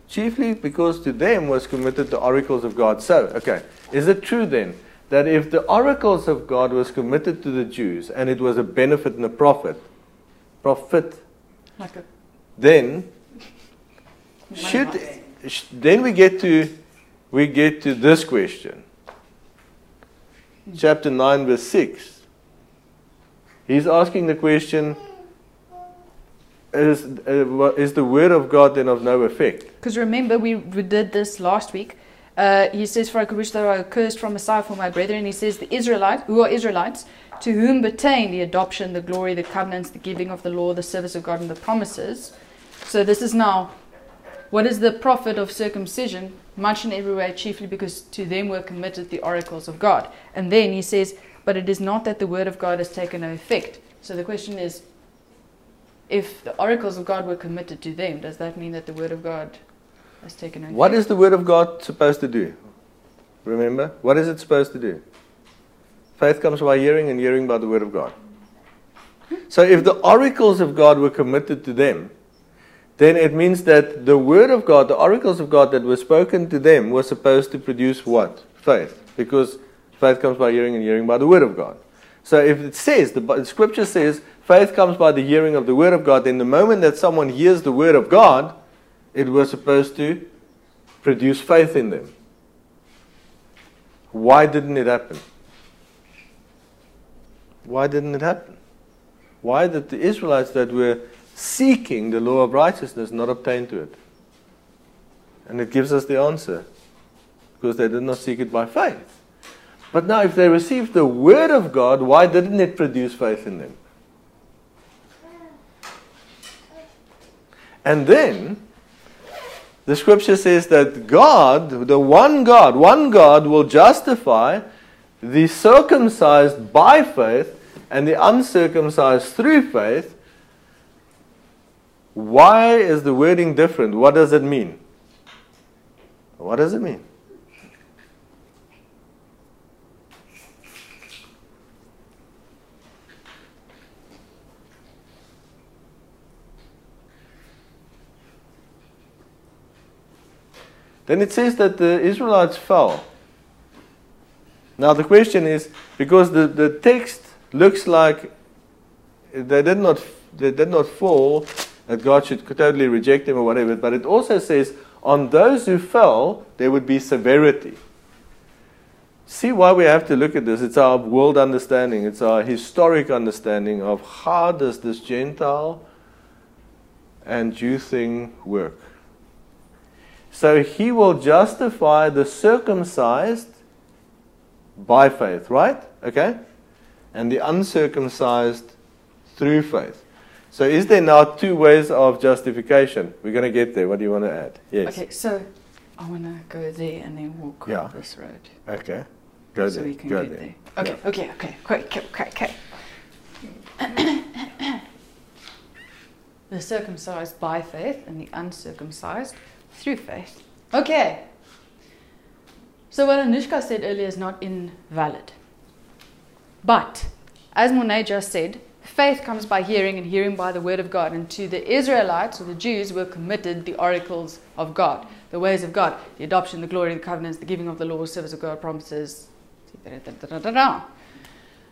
Chiefly because to them was committed the oracles of God. So, okay, is it true then that if the oracles of God was committed to the Jews and it was a benefit and a profit, profit, like a then should sh then we get to We get to this question. Chapter nine, verse six. He's asking the question, is, uh, is the word of God then of no effect? Because remember, we, we did this last week. Uh, he says, for I could wish that I were cursed from Messiah for my brethren. He says, the Israelites, who are Israelites, to whom pertain the adoption, the glory, the covenants, the giving of the law, the service of God, and the promises. So this is now, what is the profit of circumcision? Much in every way, chiefly because to them were committed the oracles of God. And then he says, but it is not that the word of God has taken no effect. So the question is, if the oracles of God were committed to them, does that mean that the word of God has taken no effect? What is the word of God supposed to do? Remember, what is it supposed to do? Faith comes by hearing and hearing by the word of God. So if the oracles of God were committed to them, then it means that the word of God, the oracles of God that were spoken to them were supposed to produce what? Faith. Because faith comes by hearing and hearing by the word of God. So if it says, the scripture says, faith comes by the hearing of the word of God, then the moment that someone hears the word of God, it was supposed to produce faith in them. Why didn't it happen? Why didn't it happen? Why did the Israelites that were seeking the law of righteousness not obtain to it? And it gives us the answer. Because they did not seek it by faith. But now if they received the word of God, why didn't it produce faith in them? And then, the scripture says that God, the one God, one God will justify the circumcised by faith and the uncircumcised through faith. Why is the wording different? What does it mean? What does it mean? Then it says that the Israelites fell. Now the question is, because the, the text looks like they did not, they did not fall, that God should totally reject them or whatever. But it also says, on those who fell, there would be severity. See why we have to look at this. It's our world understanding. It's our historic understanding of how does this Gentile and Jew thing work. So he will justify the circumcised by faith, right? Okay? And the uncircumcised through faith. So is there now two ways of justification? We're going to get there. What do you want to add? Yes. Okay, so I want to go there and then walk yeah. up this road. Okay. Go so there. We can go get there. there. Okay, yeah. okay, okay. Quick, quick, quick. The circumcised by faith and the uncircumcised through faith. Okay. So what Anushka said earlier is not invalid. But, as Monet just said, faith comes by hearing and hearing by the word of God. And to the Israelites, or the Jews, were committed the oracles of God, the ways of God, the adoption, the glory, the covenants, the giving of the law, service of God, promises.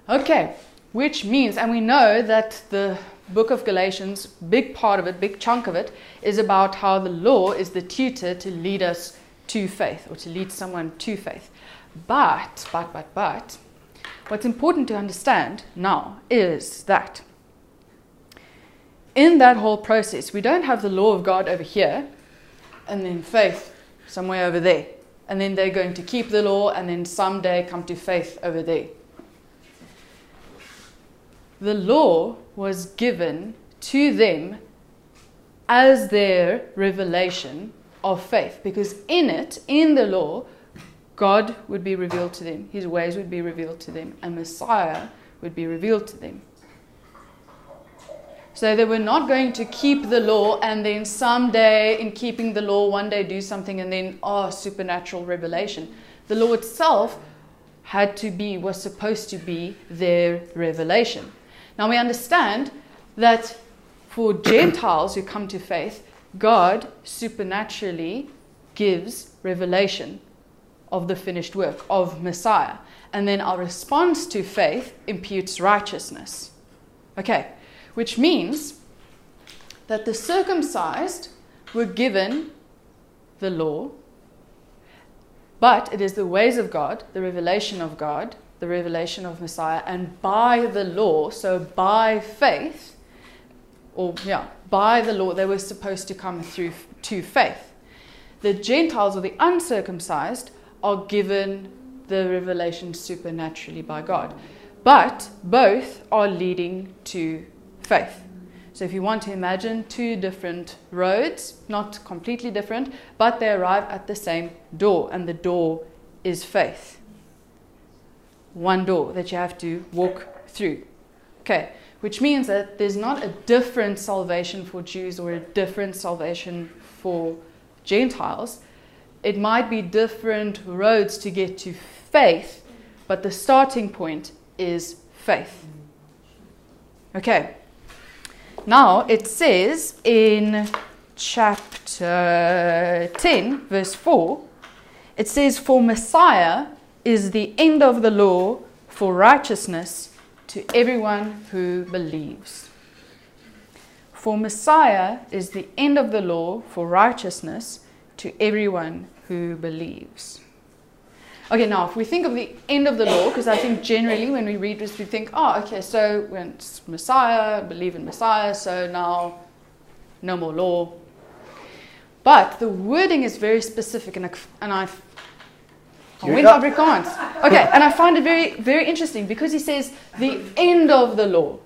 Okay. Which means, and we know that the book of Galatians, big part of it, big chunk of it, is about how the law is the tutor to lead us to faith, or to lead someone to faith. But, but, but, but, what's important to understand now is that in that whole process, we don't have the law of God over here, and then faith somewhere over there, and then they're going to keep the law, and then someday come to faith over there. The law was given to them as their revelation of faith, because in it, in the law, God would be revealed to them, his ways would be revealed to them, and Messiah would be revealed to them. So they were not going to keep the law and then someday in keeping the law one day do something and then, oh, supernatural revelation. The law itself had to be, was supposed to be their revelation. Now we understand that for Gentiles who come to faith, God supernaturally gives revelation of the finished work of Messiah. And then our response to faith imputes righteousness. Okay, which means that the circumcised were given the law, but it is the ways of God, the revelation of God, the revelation of Messiah, and by the law, so by faith, or yeah, by the law, they were supposed to come through to faith. The Gentiles, or the uncircumcised, are given the revelation supernaturally by God. But both are leading to faith. So if you want to imagine two different roads, not completely different, but they arrive at the same door, and the door is faith. One door that you have to walk through. Okay, which means that there's not a different salvation for Jews or a different salvation for Gentiles. It might be different roads to get to faith, but the starting point is faith. Okay, now it says in chapter ten, verse four, it says, "For Messiah is the end of the law for righteousness to everyone who believes." For Messiah is the end of the law for righteousness to everyone who believes. Okay, now if we think of the end of the law, because I think generally when we read this, we think, oh, okay, so when it's Messiah, believe in Messiah, so now no more law. But the wording is very specific, and I, and I I went Afrikaans. Okay, and I find it very, very interesting because he says the end of the law.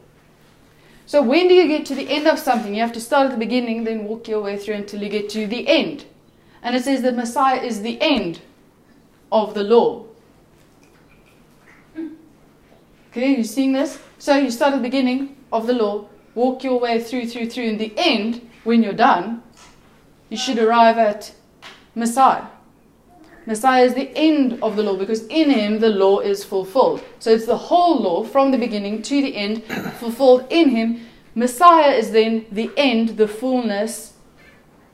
So when do you get to the end of something? You have to start at the beginning, then walk your way through until you get to the end. And it says that Messiah is the end of the law. Okay, you seeing this? So you start at the beginning of the law, walk your way through, through, through, and the end, when you're done, you should arrive at Messiah. Messiah is the end of the law, because in him the law is fulfilled. So it's the whole law from the beginning to the end, fulfilled in him. Messiah is then the end, the fullness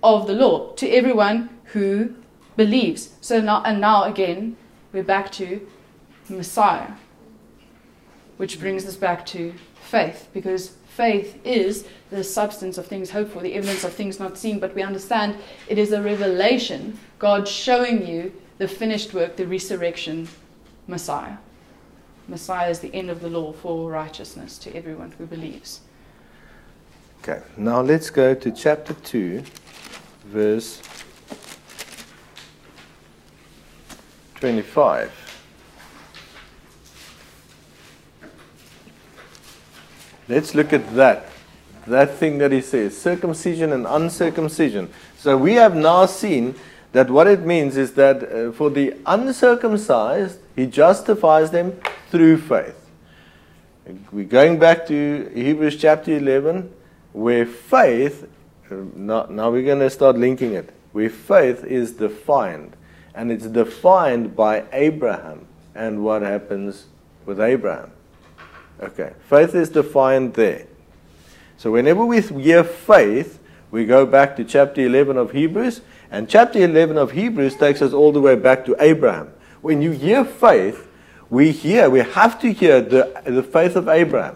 of the law to everyone who believes. So now, and now again, we're back to Messiah, which brings us back to faith, because faith is the substance of things hoped for, the evidence of things not seen, but we understand it is a revelation, God showing you the finished work, the resurrection, Messiah. Messiah is the end of the law for righteousness to everyone who believes. Okay, now let's go to chapter two, verse twenty-five. Let's look at that. That thing that he says, circumcision and uncircumcision. So we have now seen that what it means is that uh, for the uncircumcised, he justifies them through faith. We're going back to Hebrews chapter eleven, where faith, now, now we're going to start linking it, where faith is defined. And it's defined by Abraham and what happens with Abraham. Okay, faith is defined there. So whenever we hear faith, we go back to chapter eleven of Hebrews, and chapter eleven of Hebrews takes us all the way back to Abraham. When you hear faith, we hear, we have to hear the, the faith of Abraham.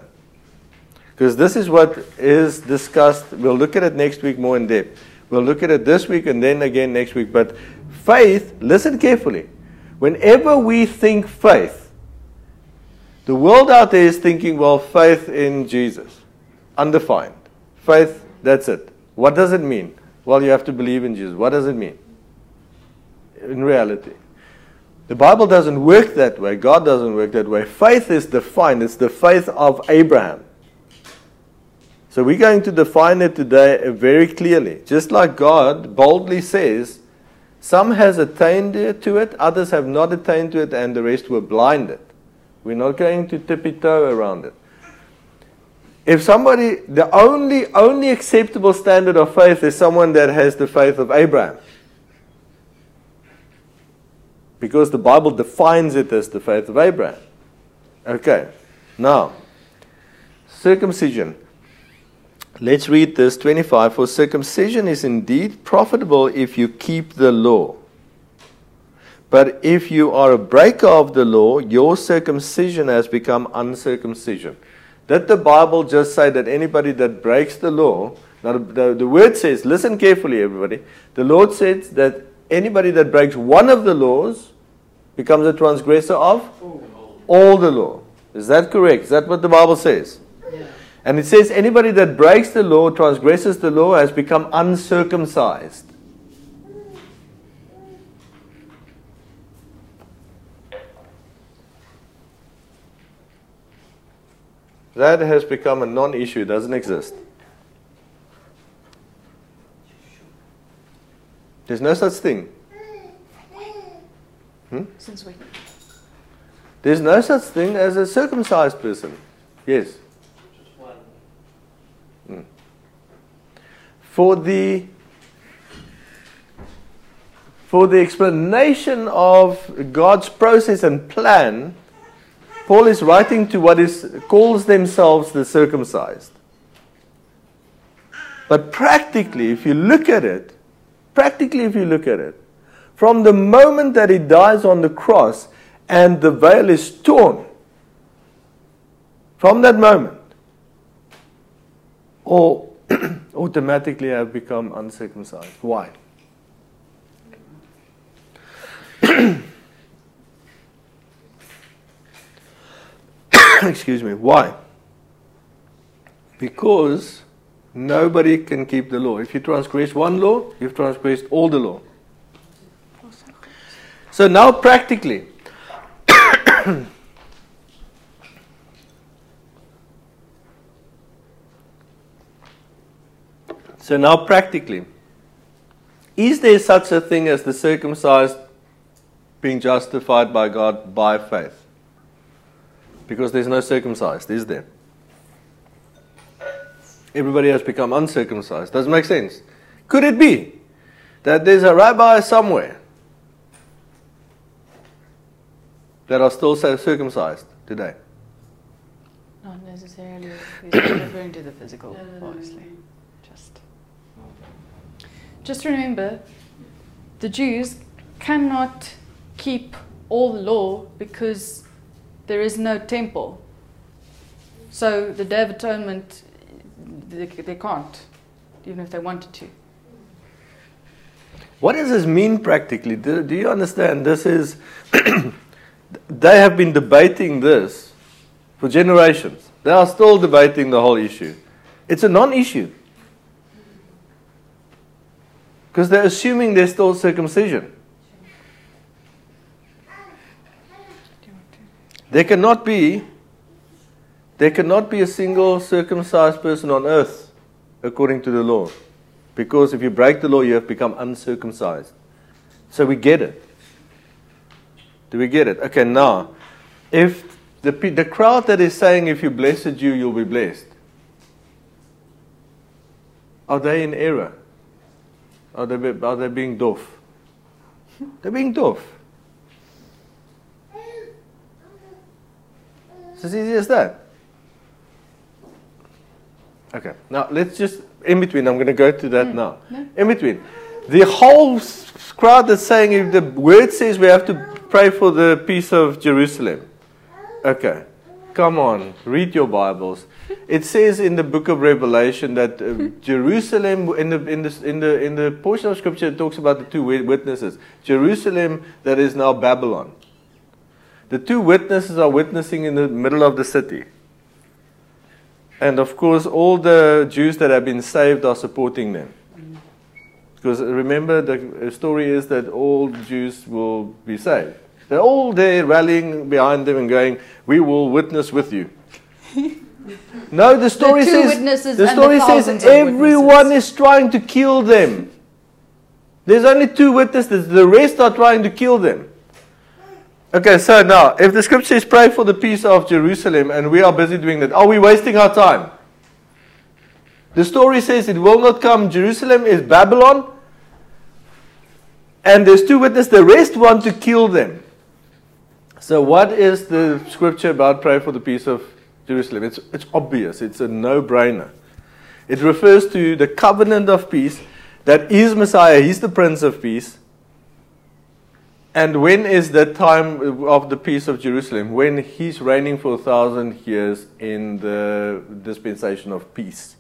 Because this is what is discussed. We'll look at it next week more in depth. We'll look at it this week and then again next week. But faith, listen carefully. Whenever we think faith, the world out there is thinking, well, faith in Jesus. Undefined. Faith, that's it. What does it mean? Well, you have to believe in Jesus. What does it mean? In reality, the Bible doesn't work that way. God doesn't work that way. Faith is defined. It's the faith of Abraham. So we're going to define it today very clearly. Just like God boldly says, some has attained to it, others have not attained to it, and the rest were blinded. We're not going to tippy-toe around it. If somebody, the only, only acceptable standard of faith is someone that has the faith of Abraham. Because the Bible defines it as the faith of Abraham. Okay, now, circumcision. Let's read this twenty-five. For circumcision is indeed profitable if you keep the law. But if you are a breaker of the law, your circumcision has become uncircumcision. Did the Bible just say that anybody that breaks the law, now the, the, the word says, listen carefully everybody, the Lord says that anybody that breaks one of the laws becomes a transgressor of all the law. Is that correct? Is that what the Bible says? Yeah. And it says anybody that breaks the law, transgresses the law, has become uncircumcised. That has become a non-issue, doesn't exist. There's no such thing. Hmm? Since when? There's no such thing as a circumcised person. Yes. Just one. Hmm. For the for the explanation of God's process and plan, Paul is writing to what is calls themselves the circumcised. But practically, if you look at it, practically if you look at it, from the moment that he dies on the cross and the veil is torn, from that moment, all automatically have become uncircumcised. Why? Excuse me. Why? Because nobody can keep the law. If you transgress one law, you've transgressed all the law. So now practically, so now practically, is there such a thing as the circumcised being justified by God by faith? Because there's no circumcised, is there? Everybody has become uncircumcised. Doesn't make sense. Could it be that there's a rabbi somewhere that are still circumcised today? Not necessarily. We're referring to the physical, obviously. Just, just remember, the Jews cannot keep all the law because there is no temple. So the Day of Atonement, they, they can't, even if they wanted to. What does this mean practically? Do, do you understand? This is, they have been debating this for generations. They are still debating the whole issue. It's a non-issue. Because they're assuming there's still circumcision. There cannot be, there cannot be a single circumcised person on earth according to the law. Because if you break the law, you have become uncircumcised. So we get it. Do we get it? Okay, now, if the, the crowd that is saying, if you bless a Jew, you'll be blessed, are they in error? Are they, are they being doof? They're being doof. It's as easy as that. Okay, now let's just, in between, I'm going to go to that mm. now. No? In between. The whole crowd that's saying, if the word says we have to pray for the peace of Jerusalem. Okay, come on, read your Bibles. It says in the Book of Revelation that uh, Jerusalem, in the in the in the in the portion of Scripture, it talks about the two witnesses. Jerusalem, that is now Babylon. The two witnesses are witnessing in the middle of the city, and of course, all the Jews that have been saved are supporting them. Because remember, the story is that all Jews will be saved. They're all there rallying behind them and going, we will witness with you. No, the story the says, the story the says everyone witnesses. is trying to kill them. There's only two witnesses. The rest are trying to kill them. Okay, so now, if the scripture says pray for the peace of Jerusalem and we are busy doing that, are we wasting our time? The story says it will not come. Jerusalem is Babylon. And there's two witnesses. The rest want to kill them. So what is the scripture about pray for the peace of Jerusalem? It's, it's obvious. It's a no-brainer. It refers to the covenant of peace that is Messiah. He's the Prince of Peace. And when is the time of the peace of Jerusalem? When he's reigning for a thousand years in the dispensation of peace.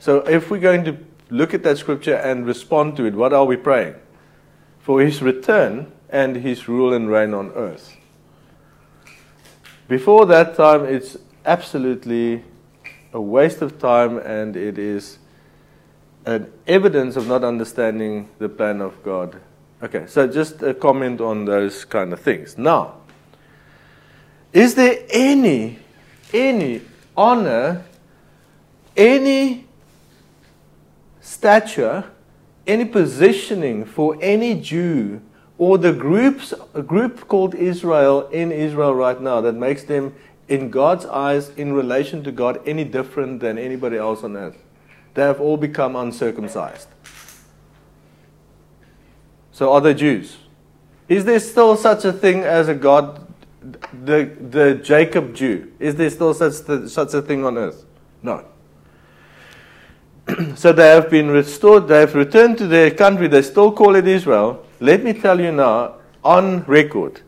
So if we're going to look at that scripture and respond to it, what are we praying? For his return and his rule and reign on earth. Before that time, it's absolutely a waste of time, and it is an evidence of not understanding the plan of God. Okay, so just a comment on those kind of things. Now, is there any, any honor, any stature, any positioning for any Jew or the groups, a group called Israel in Israel right now that makes them, in God's eyes, in relation to God, any different than anybody else on earth? They have all become uncircumcised. So are they Jews? Is there still such a thing as a God, the, the Jacob Jew? Is there still such, such a thing on earth? No. So they have been restored, they have returned to their country, they still call it Israel. Let me tell you now, on record,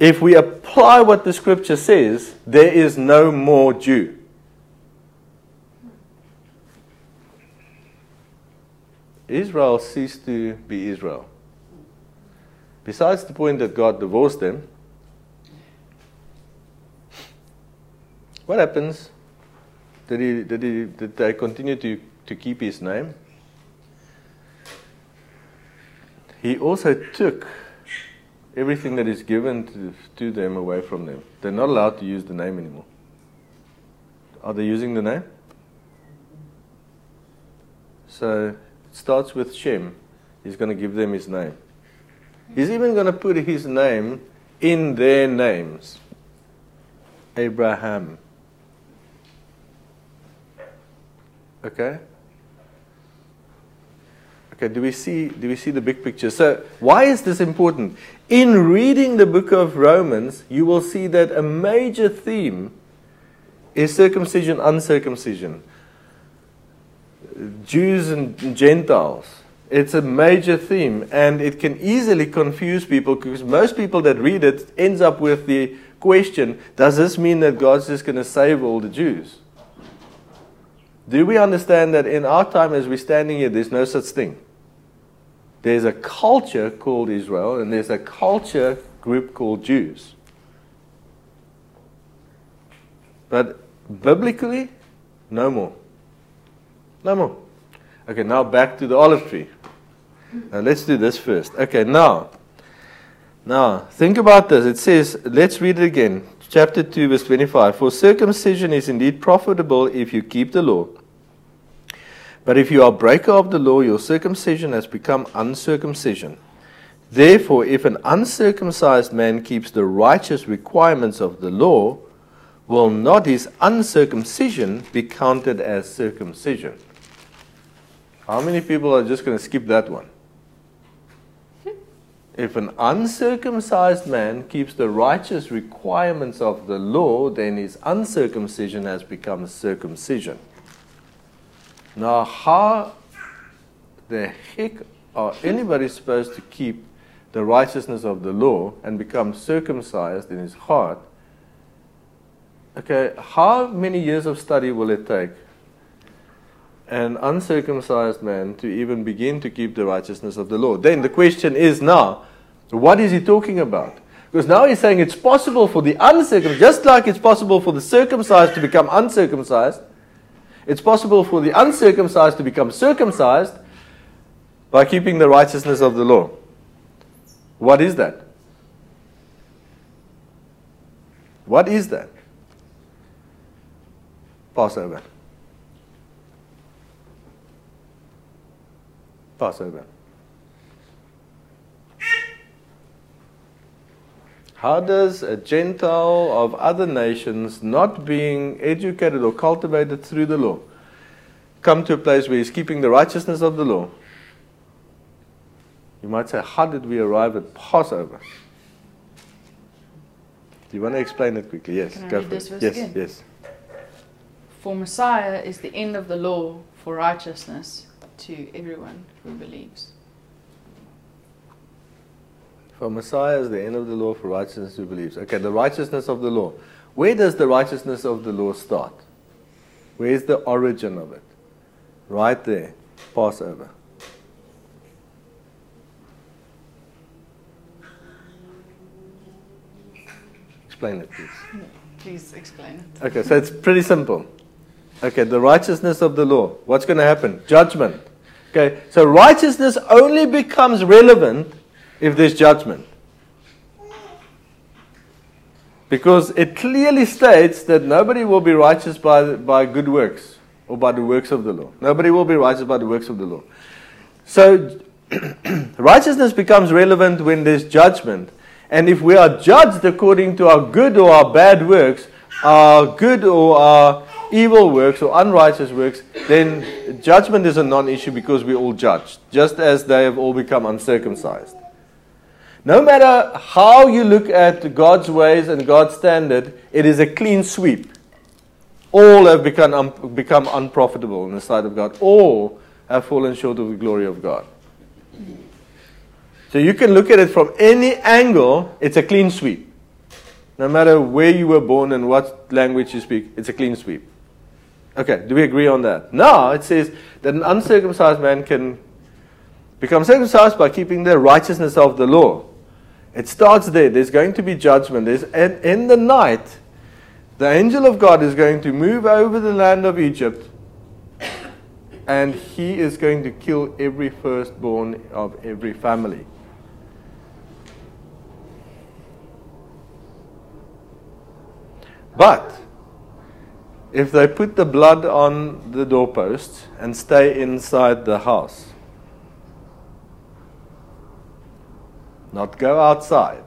if we apply what the scripture says, there is no more Jew. Israel ceased to be Israel. Besides the point that God divorced them, what happens? Did, he, did, he, did they continue to, to keep his name? He also took everything that is given to, to them away from them. They're not allowed to use the name anymore. Are they using the name? So it starts with Shem. He's going to give them his name. He's even going to put his name in their names. Abraham. Okay. Okay. Do we see? Do we see the big picture? So, why is this important? In reading the Book of Romans, you will see that a major theme is circumcision, uncircumcision, Jews and Gentiles. It's a major theme, and it can easily confuse people because most people that read it ends up with the question: does this mean that God's just going to save all the Jews? Do we understand that in our time as we're standing here, there's no such thing? There's a culture called Israel, and there's a culture group called Jews. But biblically, no more. No more. Okay, now back to the olive tree. Now let's do this first. Okay, now, Now, think about this. It says, let's read it again. Chapter two, verse twenty-five. For circumcision is indeed profitable if you keep the law. But if you are a breaker of the law, your circumcision has become uncircumcision. Therefore, if an uncircumcised man keeps the righteous requirements of the law, will not his uncircumcision be counted as circumcision? How many people are just going to skip that one? If an uncircumcised man keeps the righteous requirements of the law, then his uncircumcision has become circumcision. Now, how the heck are anybody supposed to keep the righteousness of the law and become circumcised in his heart? Okay, how many years of study will it take an uncircumcised man to even begin to keep the righteousness of the law? Then the question is now, what is he talking about? Because now he's saying it's possible for the uncircumcised, just like it's possible for the circumcised to become uncircumcised, it's possible for the uncircumcised to become circumcised by keeping the righteousness of the law. What is that? What is that? Passover. Passover. How does a Gentile of other nations, not being educated or cultivated through the law, come to a place where he's keeping the righteousness of the law? You might say, how did we arrive at Passover? Do you want to explain it quickly? Yes. Can I read this verse again? Yes, yes. For Messiah is the end of the law for righteousness to everyone who believes. For Messiah is the end of the law for righteousness who believes. Okay, the righteousness of the law. Where does the righteousness of the law start? Where is the origin of it? Right there. Passover. Explain it, please. Please explain it. Okay, so it's pretty simple. Okay, the righteousness of the law. What's going to happen? Judgment. Okay, so righteousness only becomes relevant if there's judgment. Because it clearly states that nobody will be righteous by, by good works or by the works of the law. Nobody will be righteous by the works of the law. So, righteousness becomes relevant when there's judgment. And if we are judged according to our good or our bad works, our good or our evil works or unrighteous works, then judgment is a non-issue because we're all judged, just as they have all become uncircumcised. No matter how you look at God's ways and God's standard, it is a clean sweep. All have become, um, become unprofitable in the sight of God. All have fallen short of the glory of God. So you can look at it from any angle, it's a clean sweep. No matter where you were born and what language you speak, it's a clean sweep. Okay, do we agree on that? Now, it says that an uncircumcised man can become circumcised by keeping the righteousness of the law. It starts there. There's going to be judgment. There's, and in the night, the angel of God is going to move over the land of Egypt, and he is going to kill every firstborn of every family. But if they put the blood on the doorposts and stay inside the house, not go outside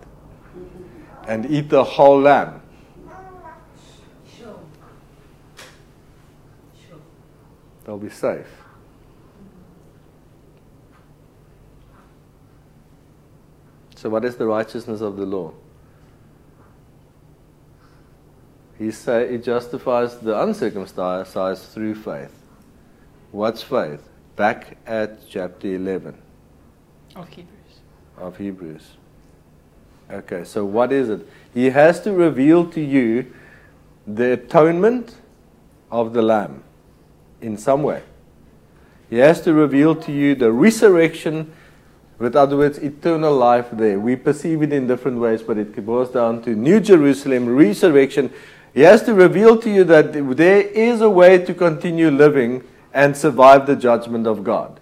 and eat the whole lamb, they'll be safe. So what is the righteousness of the law? He say it justifies the uncircumcised through faith. What's faith? Back at chapter eleven. Of Hebrews. Of Hebrews. Okay, so what is it? He has to reveal to you the atonement of the Lamb in some way. He has to reveal to you the resurrection, with other words, eternal life there. We perceive it in different ways, but it boils down to New Jerusalem, resurrection. He has to reveal to you that there is a way to continue living and survive the judgment of God.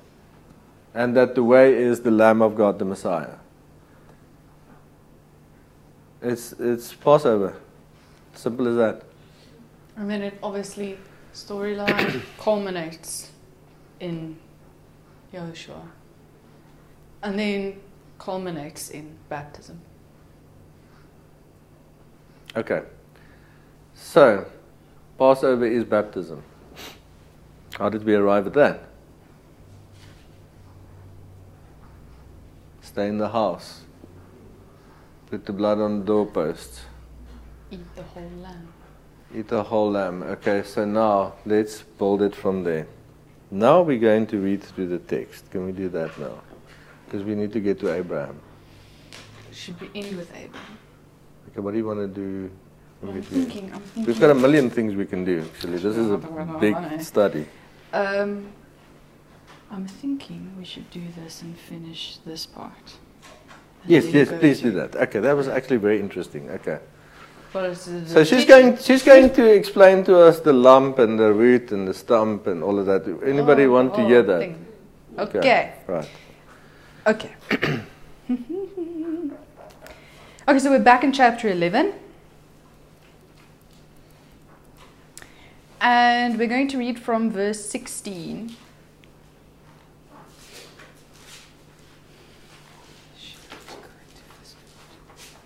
And that the way is the Lamb of God, the Messiah. It's, it's Passover. Simple as that. And then it obviously, storyline culminates in Yahushua. And then culminates in baptism. Okay. So, Passover is baptism. How did we arrive at that? Stay in the house. Put the blood on the doorpost. Eat the whole lamb. Eat the whole lamb. Okay, so now let's build it from there. Now we're going to read through the text. Can we do that now? Because we need to get to Abraham. It should be in with Abraham. Okay, what do you want to do? I'm thinking, I'm thinking. We've got a million things we can do, actually. This is a big study. Um, I'm thinking we should do this and finish this part. Yes, yes, please do that. Okay, that was actually very interesting. Okay. So she's going, she's going to explain to us the lump and the root and the stump and all of that. Anybody oh, want to oh, hear that? Thing. Okay. Okay. Right. Okay. Okay, so we're back in chapter eleven. And we're going to read from verse sixteen.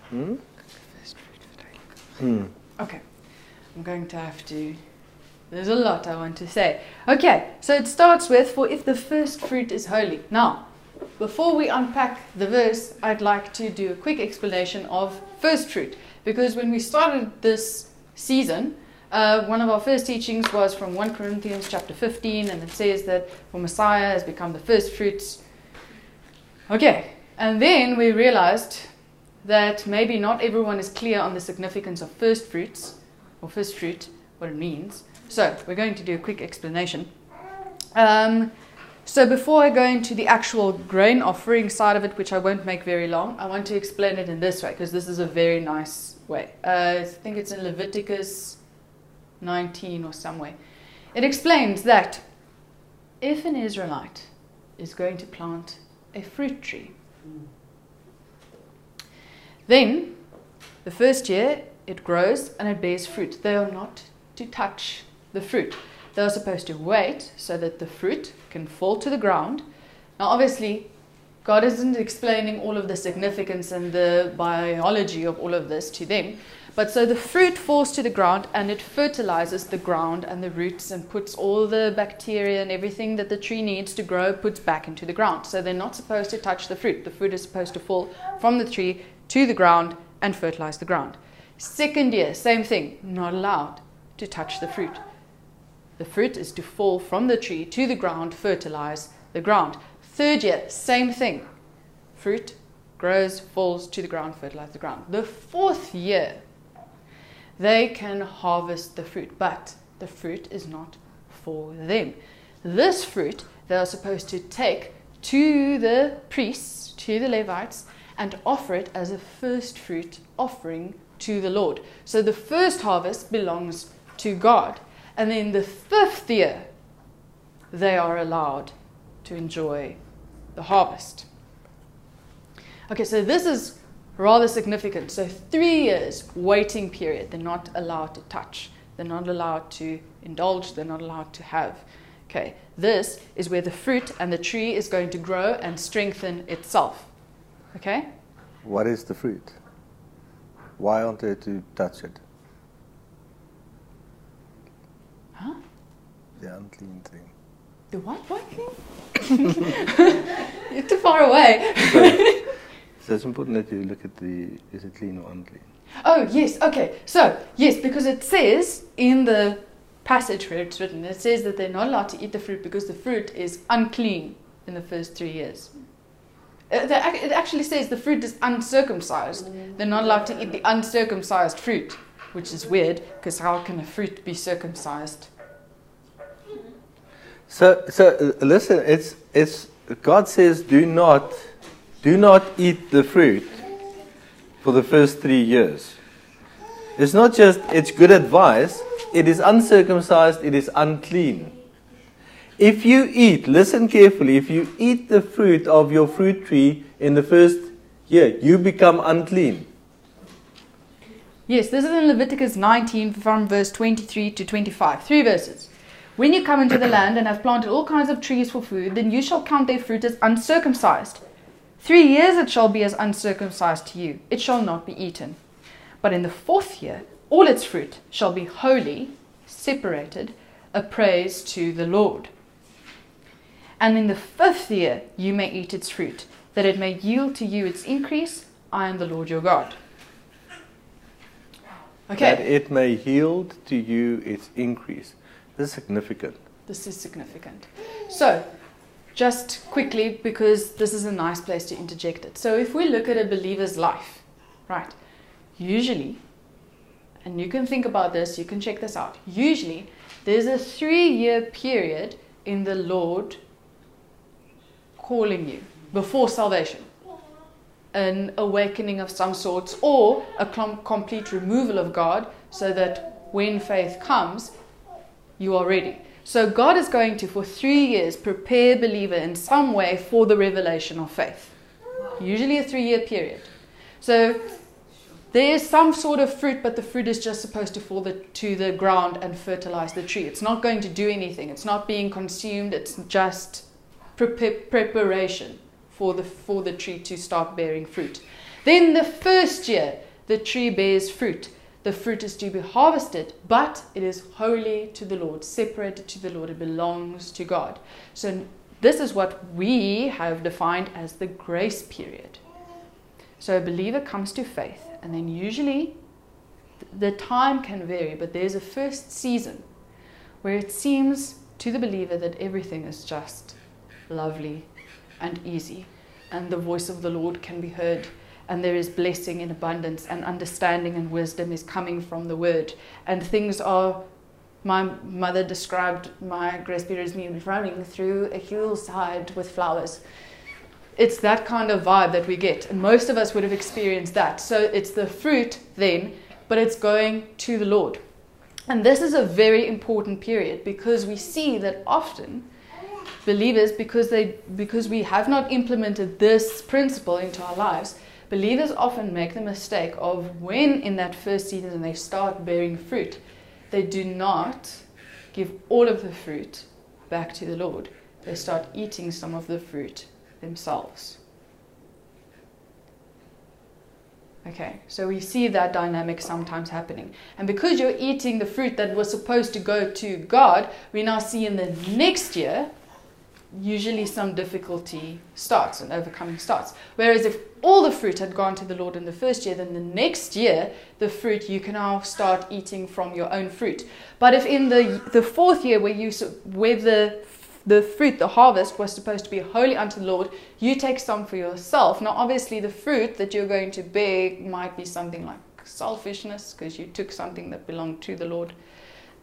Hmm? Hmm. Okay, I'm going to have to, there's a lot I want to say. Okay, so it starts with, for if the first fruit is holy. Now, before we unpack the verse, I'd like to do a quick explanation of first fruit. Because when we started this season, uh, one of our first teachings was from First Corinthians chapter fifteen, and it says that for Messiah has become the first fruits. Okay, and then we realized that maybe not everyone is clear on the significance of first fruits, or first fruit, what it means. So, we're going to do a quick explanation. Um, so, before I go into the actual grain offering side of it, which I won't make very long, I want to explain it in this way, because this is a very nice way. Uh, I think it's in Leviticus nineteen or somewhere. It explains that if an Israelite is going to plant a fruit tree, then, the first year, it grows and it bears fruit. They are not to touch the fruit. They are supposed to wait so that the fruit can fall to the ground. Now, obviously, God isn't explaining all of the significance and the biology of all of this to them. But so the fruit falls to the ground and it fertilizes the ground and the roots and puts all the bacteria and everything that the tree needs to grow, puts back into the ground. So they're not supposed to touch the fruit. The fruit is supposed to fall from the tree to the ground and fertilize the ground. Second year, same thing, not allowed to touch the fruit. The fruit is to fall from the tree to the ground, fertilize the ground. Third year, same thing. Fruit grows, falls to the ground, fertilize the ground. The fourth year, they can harvest the fruit, but the fruit is not for them. This fruit they are supposed to take to the priests, to the Levites, and offer it as a first fruit offering to the Lord. So the first harvest belongs to God. And then the fifth year, they are allowed to enjoy the harvest. Okay, so this is rather significant. So three years waiting period, they're not allowed to touch. They're not allowed to indulge. They're not allowed to have. Okay, this is where the fruit and the tree is going to grow and strengthen itself. Okay. What is the fruit? Why aren't they to touch it? Huh? The unclean thing. The what? What thing? You're too far away. So, so it's important that you look at the, is it clean or unclean? Oh, yes. Okay. So, yes, because it says in the passage where it's written, it says that they're not allowed to eat the fruit because the fruit is unclean in the first three years. It actually says the fruit is uncircumcised. They're not allowed to eat the uncircumcised fruit, which is weird, because how can a fruit be circumcised? So, so listen, it's it's God says, do not, do not eat the fruit for the first three years. It's not just it's good advice. It is uncircumcised. It is unclean. If you eat, listen carefully, if you eat the fruit of your fruit tree in the first year, you become unclean. Yes, this is in Leviticus nineteen from verse twenty-three to twenty-five. Three verses. When you come into the land and have planted all kinds of trees for food, then you shall count their fruit as uncircumcised. Three years it shall be as uncircumcised to you. It shall not be eaten. But in the fourth year, all its fruit shall be holy, separated, a praise to the Lord. And in the fifth year you may eat its fruit, that it may yield to you its increase. I am the Lord your God. Okay. That it may yield to you its increase. This is significant. This is significant. So, just quickly, because this is a nice place to interject it. So if we look at a believer's life, right, usually, and you can think about this, you can check this out. Usually, there's a three-year period in the Lord calling you before salvation. An awakening of some sorts, or a com complete removal of God, so that when faith comes, you are ready. So God is going to, for three years, prepare believer in some way for the revelation of faith. Usually a three-year period. So there is some sort of fruit, but the fruit is just supposed to fall the, to the ground and fertilize the tree. It's not going to do anything. It's not being consumed. It's just pre preparation for the, for the tree to start bearing fruit. Then the first year, the tree bears fruit. The fruit is to be harvested, but it is holy to the Lord, separated to the Lord. It belongs to God. So this is what we have defined as the grace period. So a believer comes to faith, and then usually the time can vary, but there's a first season where it seems to the believer that everything is just lovely and easy, and the voice of the Lord can be heard, and there is blessing in abundance, and understanding and wisdom is coming from the word, and things are, my mother described my grace period as me running through a hillside with flowers. It's that kind of vibe that we get, and most of us would have experienced that. So it's the fruit then, but it's going to the Lord. And this is a very important period, because we see that often believers, because they because we have not implemented this principle into our lives, believers often make the mistake of, when in that first season they start bearing fruit, they do not give all of the fruit back to the Lord. They start eating some of the fruit themselves. Okay, so we see that dynamic sometimes happening. And because you're eating the fruit that was supposed to go to God, we now see in the next year, usually some difficulty starts and overcoming starts. Whereas if all the fruit had gone to the Lord in the first year, then the next year, the fruit, you can now start eating from your own fruit. But if in the, the fourth year where, you, where the The fruit, the harvest, was supposed to be holy unto the Lord, you take some for yourself. Now, obviously, the fruit that you're going to bear might be something like selfishness, because you took something that belonged to the Lord.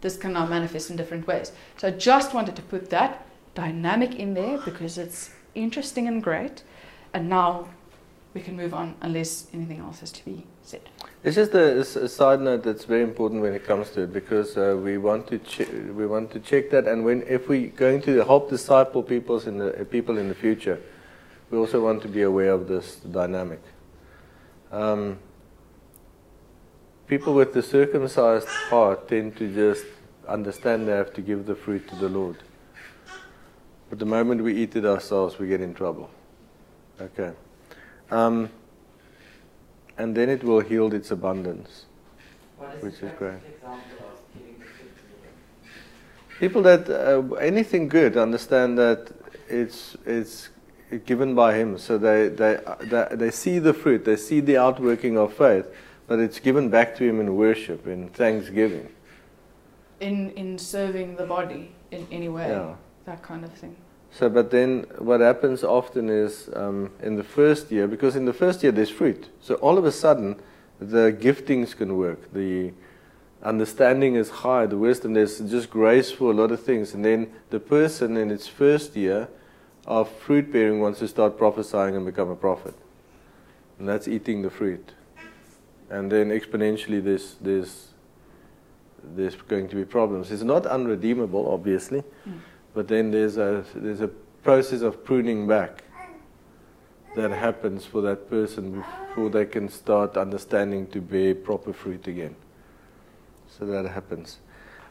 This can now manifest in different ways. So I just wanted to put that dynamic in there, because it's interesting and great. And now we can move on, unless anything else is to be said. It's just a, a side note that's very important when it comes to it, because uh, we want to we want to check that, and when if we're going to help disciple peoples in the uh, people in the future, we also want to be aware of this dynamic. Um, people with the circumcised heart tend to just understand they have to give the fruit to the Lord, but the moment we eat it ourselves, we get in trouble. Okay. Um, and then it will yield its abundance, is which is great. People that, uh, anything good, understand that it's, it's given by Him. So they, they, they, they see the fruit, they see the outworking of faith, but it's given back to Him in worship, in thanksgiving. In, in serving the body in any way, yeah. That kind of thing. So, but then what happens often is um, in the first year, because in the first year there's fruit. So all of a sudden, the giftings can work. The understanding is high, the wisdom, there's just grace for a lot of things. And then the person in its first year of fruit bearing wants to start prophesying and become a prophet. And that's eating the fruit. And then exponentially there's, there's, there's going to be problems. It's not unredeemable, obviously. Mm. But then there's a, there's a process of pruning back. that happens for that person before they can start understanding to bear proper fruit again. So that happens.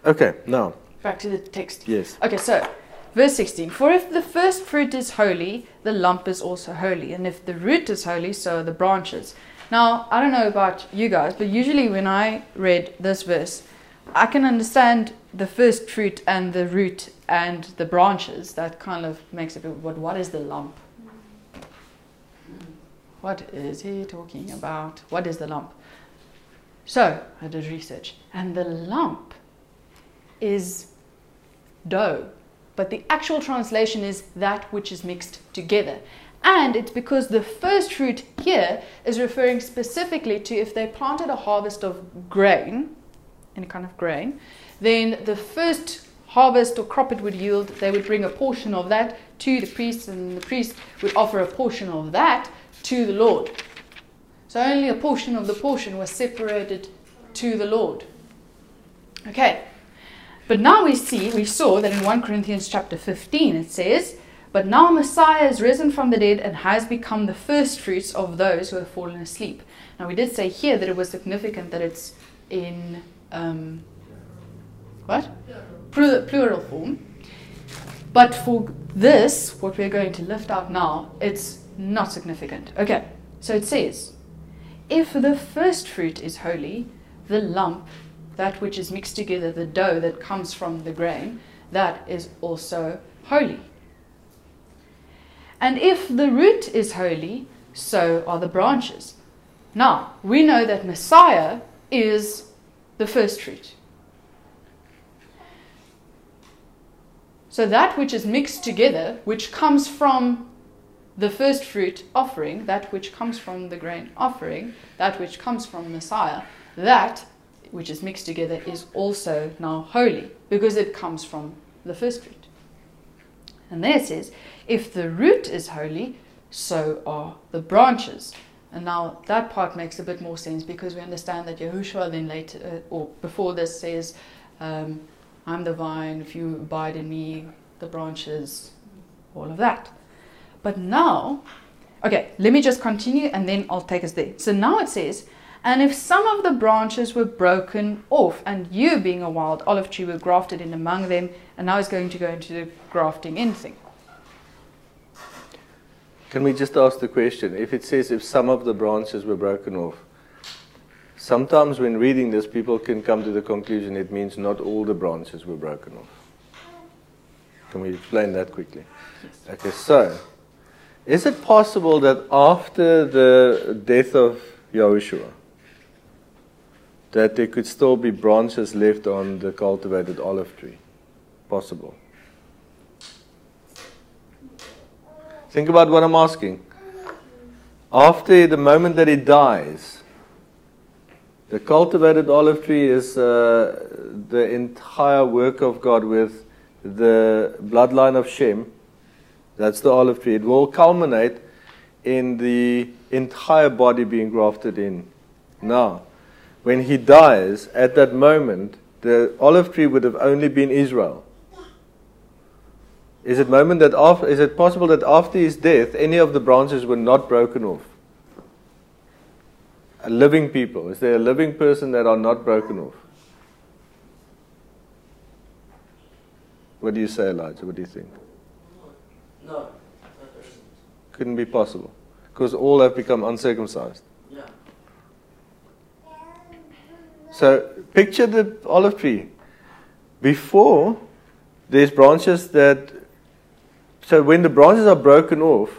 Okay, now. Back to the text. Yes. Okay, so verse sixteen. For if the first fruit is holy, the lump is also holy. And if the root is holy, so are the branches. Now, I don't know about you guys, but usually when I read this verse, I can understand the first fruit and the root and the branches. That kind of makes it, but what is the lump? What is he talking about? What is the lump? So, I did research. And the lump is dough. But the actual translation is that which is mixed together. And it's because the first fruit here is referring specifically to if they planted a harvest of grain, any kind of grain, then the first harvest or crop it would yield, they would bring a portion of that to the priest, and the priest would offer a portion of that to the Lord. So only a portion of the portion was separated to the Lord. Okay, but now we see, we saw that in First Corinthians chapter fifteen it says, but now Messiah is risen from the dead and has become the first fruits of those who have fallen asleep. Now we did say here that it was significant that it's in, um, what? Plural, plural form. But for this, what we're going to lift out now, it's not significant. Okay, so it says, if the first fruit is holy, the lump, that which is mixed together, the dough that comes from the grain, that is also holy. And if the root is holy, so are the branches. Now, we know that Messiah is the first fruit. So that which is mixed together, which comes from the first fruit offering, that which comes from the grain offering, that which comes from Messiah, that which is mixed together is also now holy, because it comes from the first fruit. And there it says, if the root is holy, so are the branches. And now that part makes a bit more sense, because we understand that Yahushua then later, uh, or before this, says, um, I'm the vine, if you abide in me, the branches, all of that. But now, okay, let me just continue and then I'll take us there. So now it says, and if some of the branches were broken off, and you, being a wild olive tree, were grafted in among them, and now it's going to go into the grafting in thing. Can we just ask the question, if it says if some of the branches were broken off, sometimes when reading this, people can come to the conclusion it means not all the branches were broken off. Can we explain that quickly? Yes. Okay, so, is it possible that after the death of Yahushua, that there could still be branches left on the cultivated olive tree? Possible. Think about what I'm asking. After the moment that he dies, the cultivated olive tree is uh, the entire work of God with the bloodline of Shem. That's the olive tree. It will culminate in the entire body being grafted in. Now, when he dies, at that moment, the olive tree would have only been Israel. Is it moment that after, is it possible that after his death, any of the branches were not broken off? A living people. Is there a living person that are not broken off? What do you say, Elijah? What do you think? No. Couldn't be possible, because all have become uncircumcised. Yeah. So picture the olive tree. Before, there's branches that, so when the branches are broken off,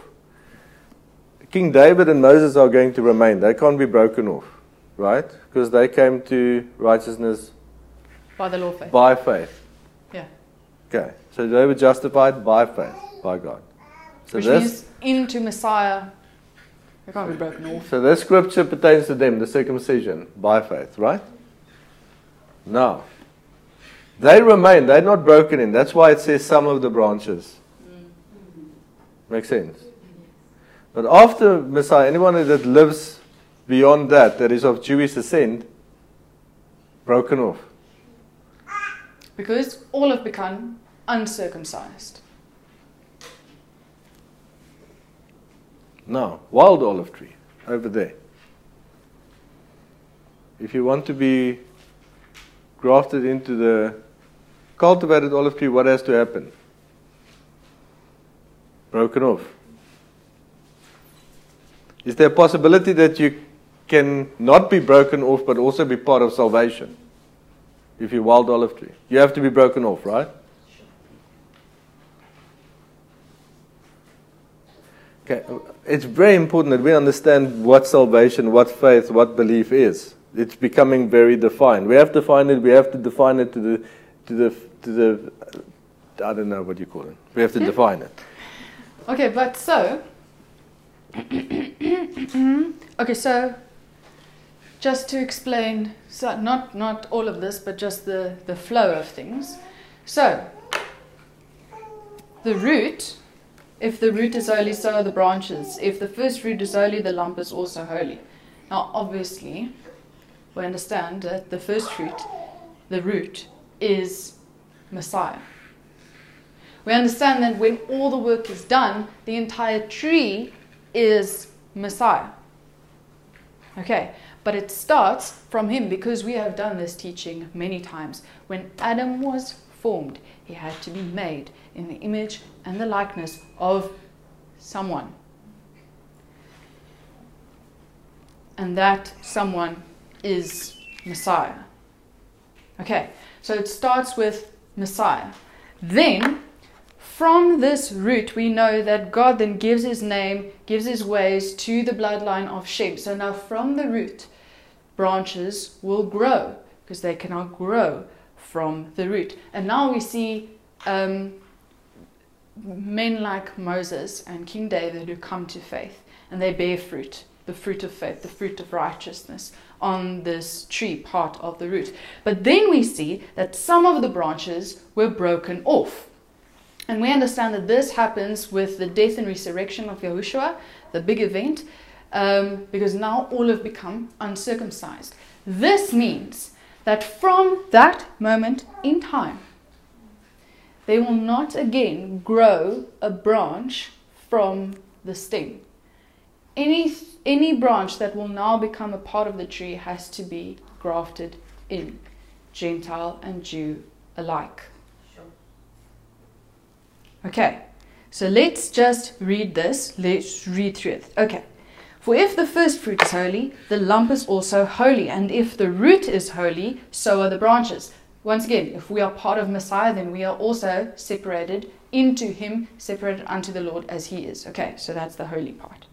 King David and Moses are going to remain. They can't be broken off, right? Because they came to righteousness by the law of faith. By faith. Yeah. Okay. So they were justified by faith, by God. So which means into Messiah, they can't be broken off. So this scripture pertains to them, the circumcision, by faith, right? Now, they remain, they're not broken in. That's why it says some of the branches. Makes sense? But after Messiah, anyone that lives beyond that, that is of Jewish descent, broken off. Because all have become uncircumcised. now. Wild olive tree over there. If you want to be grafted into the cultivated olive tree, what has to happen? Broken off. Is there a possibility that you can not be broken off but also be part of salvation? If you're wild olive tree, you have to be broken off, right? Okay. It's very important that we understand what salvation, what faith, what belief is. It's becoming very defined. We have to find it. We have to define it to the, to the, to the. I don't know what you call it. We have to define it. Okay, but so. Okay, so. Just to explain, so not not all of this, but just the the flow of things. So. The root. If the root is holy, so are the branches. If the first root is holy, the lump is also holy. Now, obviously, we understand that the first root, the root, is Messiah. We understand that when all the work is done, the entire tree is Messiah. Okay, but it starts from him, because we have done this teaching many times. When Adam was formed, he had to be made in the image and the likeness of someone. And that someone is Messiah. Okay, so it starts with Messiah. Then, from this root, we know that God then gives his name, gives his ways to the bloodline of Shem. So now from the root, branches will grow, because they cannot grow from the root. And now we see um, men like Moses and King David who come to faith, and they bear fruit, the fruit of faith, the fruit of righteousness on this tree, part of the root. But then we see that some of the branches were broken off. And we understand that this happens with the death and resurrection of Yahushua, the big event, um, because now all have become uncircumcised. This means that from that moment in time, they will not again grow a branch from the stem. Any, any branch that will now become a part of the tree has to be grafted in, Gentile and Jew alike. Okay, so let's just read this. Let's read through it. Okay. For if the first fruit is holy, the lump is also holy. And if the root is holy, so are the branches. Once again, if we are part of Messiah, then we are also separated into him, separated unto the Lord as he is. Okay, so that's the holy part.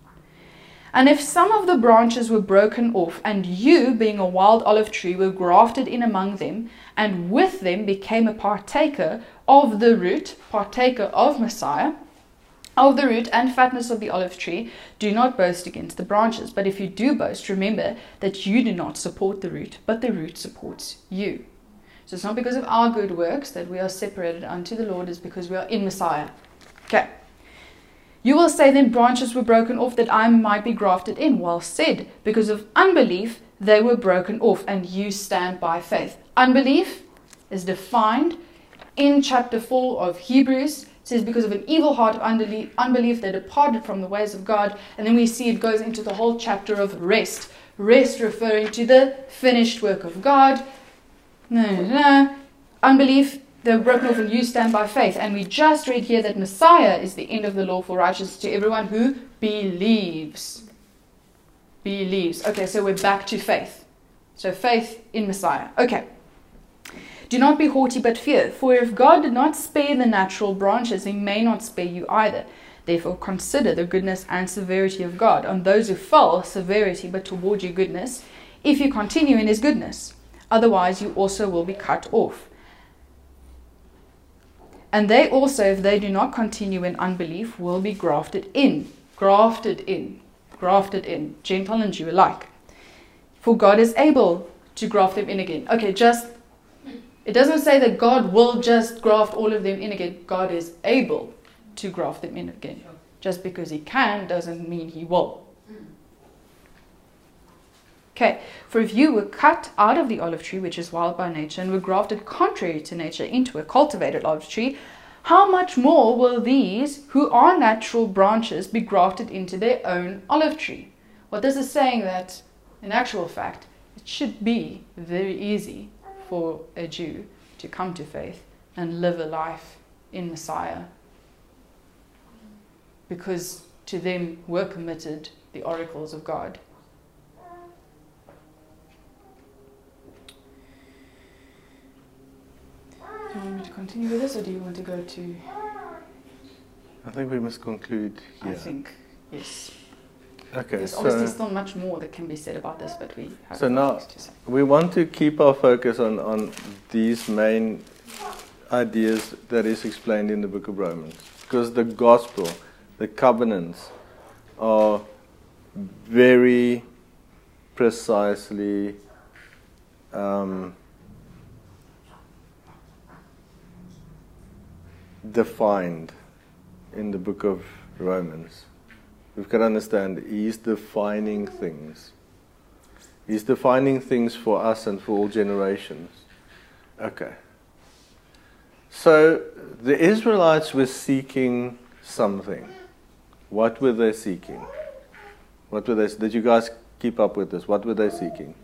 And if some of the branches were broken off, and you, being a wild olive tree, were grafted in among them, and with them became a partaker of the root, partaker of Messiah, of the root and fatness of the olive tree, do not boast against the branches. But if you do boast, remember that you do not support the root, but the root supports you. So it's not because of our good works that we are separated unto the Lord, it's because we are in Messiah. Okay. You will say then, branches were broken off that I might be grafted in. Well said, because of unbelief they were broken off, and you stand by faith. Unbelief is defined in chapter four of Hebrews. It says, because of an evil heart of unbelief, they departed from the ways of God. And then we see it goes into the whole chapter of rest. Rest referring to the finished work of God. No, no, no. Unbelief, they were broken off, and you stand by faith. And we just read here that Messiah is the end of the law for righteousness to everyone who believes. Believes. Okay, so we're back to faith. So faith in Messiah. Okay. Do not be haughty, but fear. For if God did not spare the natural branches, he may not spare you either. Therefore consider the goodness and severity of God. On those who fell, severity, but toward you goodness, if you continue in his goodness. Otherwise you also will be cut off. And they also, if they do not continue in unbelief, will be grafted in. Grafted in. Grafted in. Gentile and Jew alike. For God is able to graft them in again. Okay, just... It doesn't say that God will just graft all of them in again. God is able to graft them in again. Just because he can doesn't mean he will. Okay, for if you were cut out of the olive tree, which is wild by nature, and were grafted contrary to nature into a cultivated olive tree, how much more will these who are natural branches be grafted into their own olive tree? Well, this is saying that, in actual fact, it should be very easy for a Jew to come to faith and live a life in Messiah, because to them were committed the oracles of God. Do you want me to continue with this, or do you want to go to... I think we must conclude here. I think, yes. Okay, there's so obviously still much more that can be said about this, but we have so now to say. We want to keep our focus on, on these main ideas that is explained in the Book of Romans, because the gospel, the covenants, are very precisely um, defined in the Book of Romans. We've got to understand, he's defining things. He's defining things for us and for all generations. Okay. So, the Israelites were seeking something. What were they seeking? What were they? Did you guys keep up with this? What were they seeking?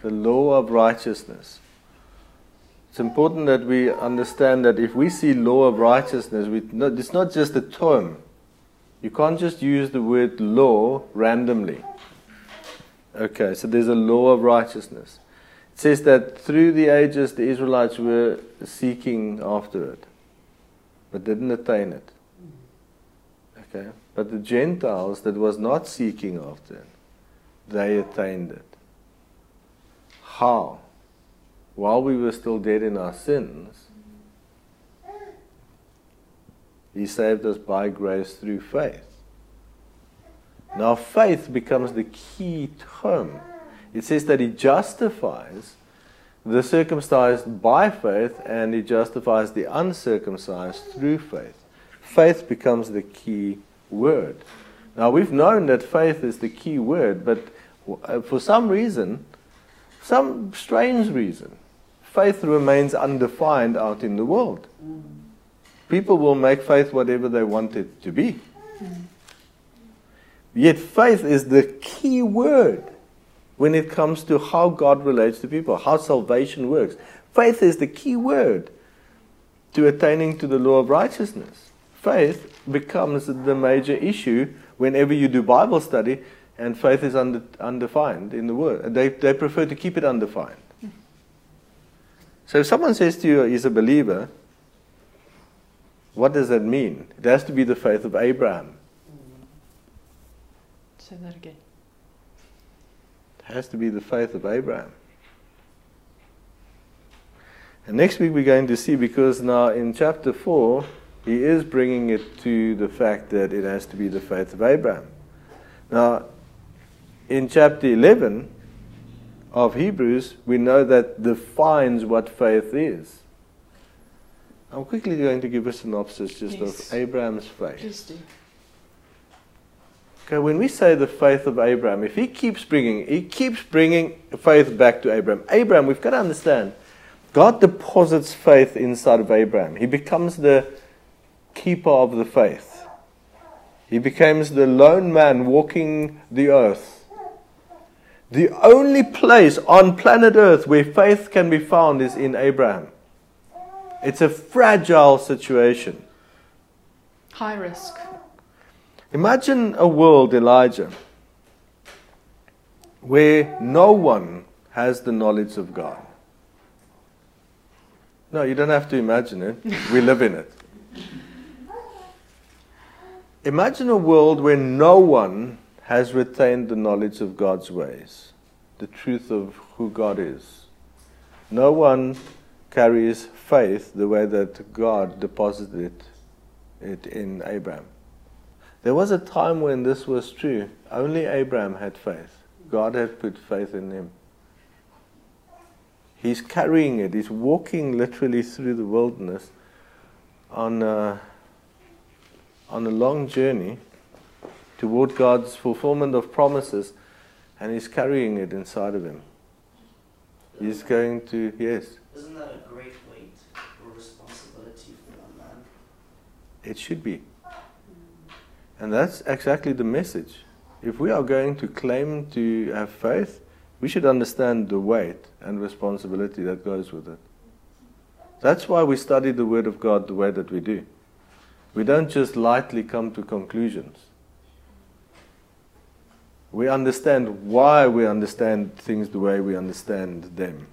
The law of righteousness. It's important that we understand that if we see law of righteousness, we, no, it's not just a term. You can't just use the word law randomly. Okay, so there's a law of righteousness. It says that through the ages the Israelites were seeking after it, but didn't attain it. Okay, but the Gentiles that was not seeking after it, they attained it. How? While we were still dead in our sins, He saved us by grace through faith. Now faith becomes the key term. It says that He justifies the circumcised by faith and He justifies the uncircumcised through faith. Faith becomes the key word. Now we've known that faith is the key word, but for some reason, some strange reason, faith remains undefined out in the world. People will make faith whatever they want it to be. Mm. Yet faith is the key word when it comes to how God relates to people, how salvation works. Faith is the key word to attaining to the law of righteousness. Faith becomes the major issue whenever you do Bible study, and faith is under, undefined in the word. They, they prefer to keep it undefined. Mm. So if someone says to you, he's a believer, what does that mean? It has to be the faith of Abraham. Say that again. It has to be the faith of Abraham. And next week we're going to see, because now in chapter four, he is bringing it to the fact that it has to be the faith of Abraham. Now, in chapter eleven of Hebrews, we know that defines what faith is. I'm quickly going to give a synopsis just yes. of Abraham's faith. Please do. Okay, when we say the faith of Abraham, if he keeps bringing, he keeps bringing faith back to Abraham. Abraham, we've got to understand, God deposits faith inside of Abraham. He becomes the keeper of the faith. He becomes the lone man walking the earth. The only place on planet earth where faith can be found is in Abraham. It's a fragile situation. High risk. Imagine a world, Elijah, where no one has the knowledge of God. No, you don't have to imagine it. We live in it. Imagine a world where no one has retained the knowledge of God's ways, the truth of who God is. No one carries faith the way that God deposited it in Abraham. There was a time when this was true. Only Abraham had faith. God had put faith in him. He's carrying it. He's walking literally through the wilderness on a, on a long journey toward God's fulfillment of promises, and he's carrying it inside of him. He's going to, yes. Isn't that a great weight or responsibility for it should be. And that's exactly the message. If we are going to claim to have faith, we should understand the weight and responsibility that goes with it. That's why we study the Word of God the way that we do. We don't just lightly come to conclusions. We understand why we understand things the way we understand them.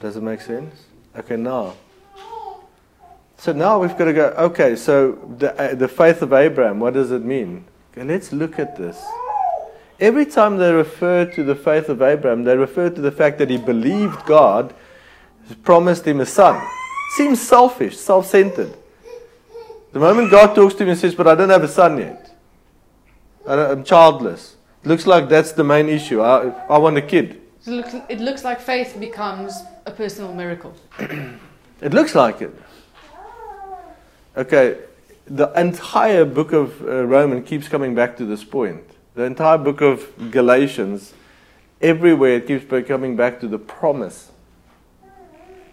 Does it make sense? Okay, now. So now we've got to go, okay, so the, uh, the faith of Abraham, what does it mean? Okay, let's look at this. Every time they refer to the faith of Abraham, they refer to the fact that he believed God, promised him a son. Seems selfish, self-centered. The moment God talks to him and says, but I don't have a son yet. I don't, I'm childless. It looks like that's the main issue. I, I want a kid. It looks, it looks like faith becomes a personal miracle. It looks like it. Okay, the entire book of uh, Romans keeps coming back to this point. The entire book of Galatians, everywhere it keeps coming back to the promise.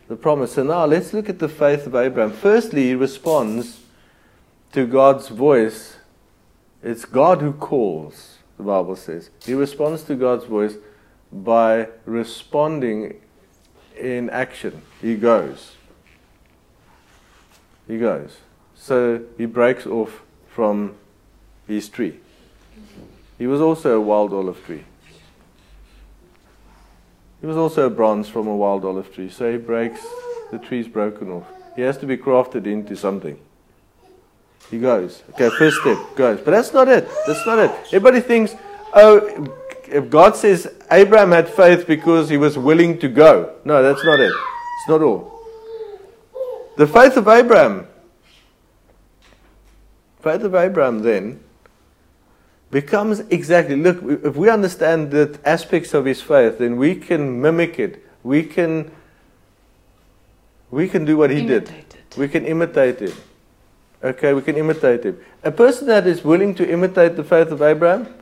The promise. So now let's look at the faith of Abraham. Firstly, he responds to God's voice. It's God who calls, the Bible says. He responds to God's voice by responding in action. He goes. He goes. So he breaks off from his tree. He was also a wild olive tree. He was also a branch from a wild olive tree. So he breaks, the tree's broken off. He has to be crafted into something. He goes. Okay, first step, goes. But that's not it. That's not it. Everybody thinks, oh, if God says Abraham had faith because he was willing to go. No, that's not it. It's not all. The faith of Abraham. Faith of Abraham then becomes exactly, look, if we understand the aspects of his faith, then we can mimic it. We can we can do what he imitate did. It. We can imitate him. Okay, we can imitate him. A person that is willing to imitate the faith of Abraham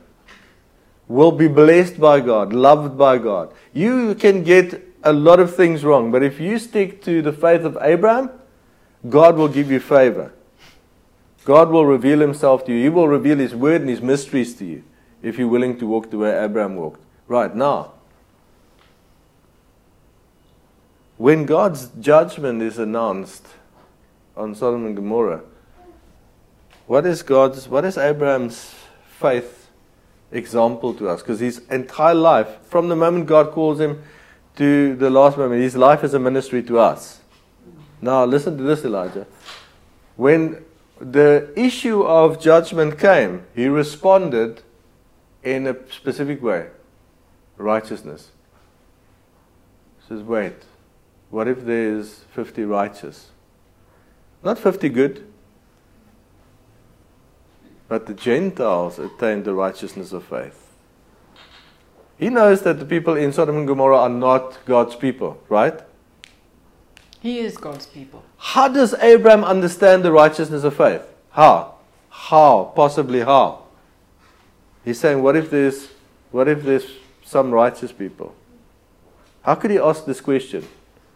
will be blessed by God, loved by God. You can get a lot of things wrong, but if you stick to the faith of Abraham, God will give you favor. God will reveal himself to you. He will reveal his word and his mysteries to you if you're willing to walk the way Abraham walked. Right now, when God's judgment is announced on Sodom and Gomorrah, what is God's, what is Abraham's faith example to us? Because his entire life, from the moment God calls him to the last moment, his life is a ministry to us. Now listen to this, Elijah. When the issue of judgment came, he responded in a specific way. Righteousness. He says, wait, what if there is fifty righteous? Not fifty good, but the Gentiles attained the righteousness of faith. He knows that the people in Sodom and Gomorrah are not God's people, right? He is God's people. How does Abraham understand the righteousness of faith? How? How? Possibly how? He's saying, what if there's, what if there's some righteous people? How could he ask this question?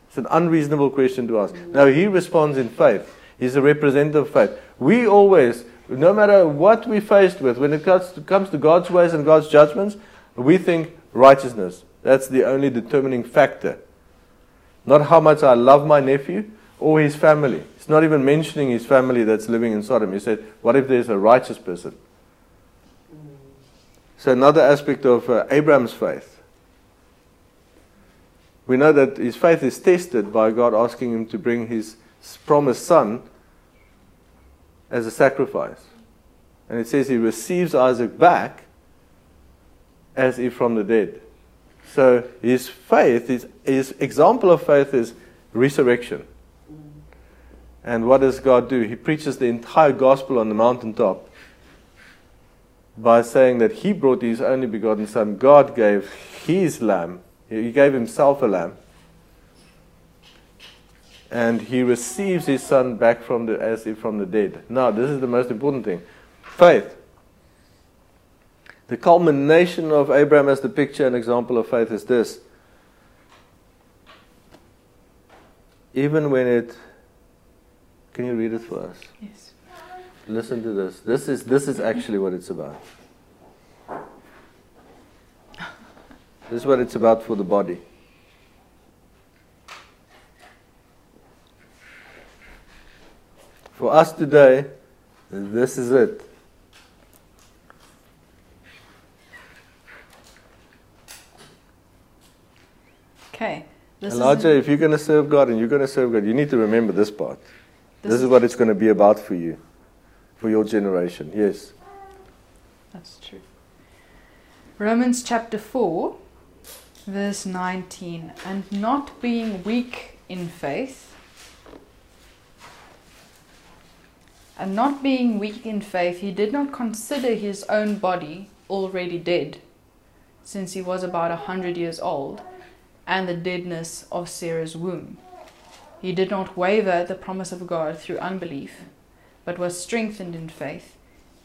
It's an unreasonable question to ask. Now he responds in faith. He's a representative of faith. We always, no matter what we're faced with, when it comes to, comes to God's ways and God's judgments, we think righteousness. That's the only determining factor. Not how much I love my nephew or his family. It's not even mentioning his family that's living in Sodom. He said, what if there's a righteous person? So another aspect of uh, Abraham's faith. We know that his faith is tested by God asking him to bring his promised son as a sacrifice. And it says he receives Isaac back as if from the dead. So his faith, his, his example of faith is resurrection. And what does God do? He preaches the entire gospel on the mountaintop by saying that he brought his only begotten son. God gave his lamb. He gave himself a lamb. And he receives his son back from the, as if from the dead. Now, this is the most important thing. Faith. The culmination of Abraham as the picture and example of faith is this. Even when it Can you read it for us? Yes. Listen to this. This is, this is actually what it's about. This is what it's about for the body. For us today, this is it. Okay. This and Elijah, if you're going to serve God and you're going to serve God, you need to remember this part. This, this is what it's going to be about for you, for your generation. Yes. That's true. Romans chapter four, verse nineteen. And not being weak in faith, and not being weak in faith, he did not consider his own body already dead, since he was about a hundred years old, and the deadness of Sarah's womb. He did not waver at the promise of God through unbelief, but was strengthened in faith,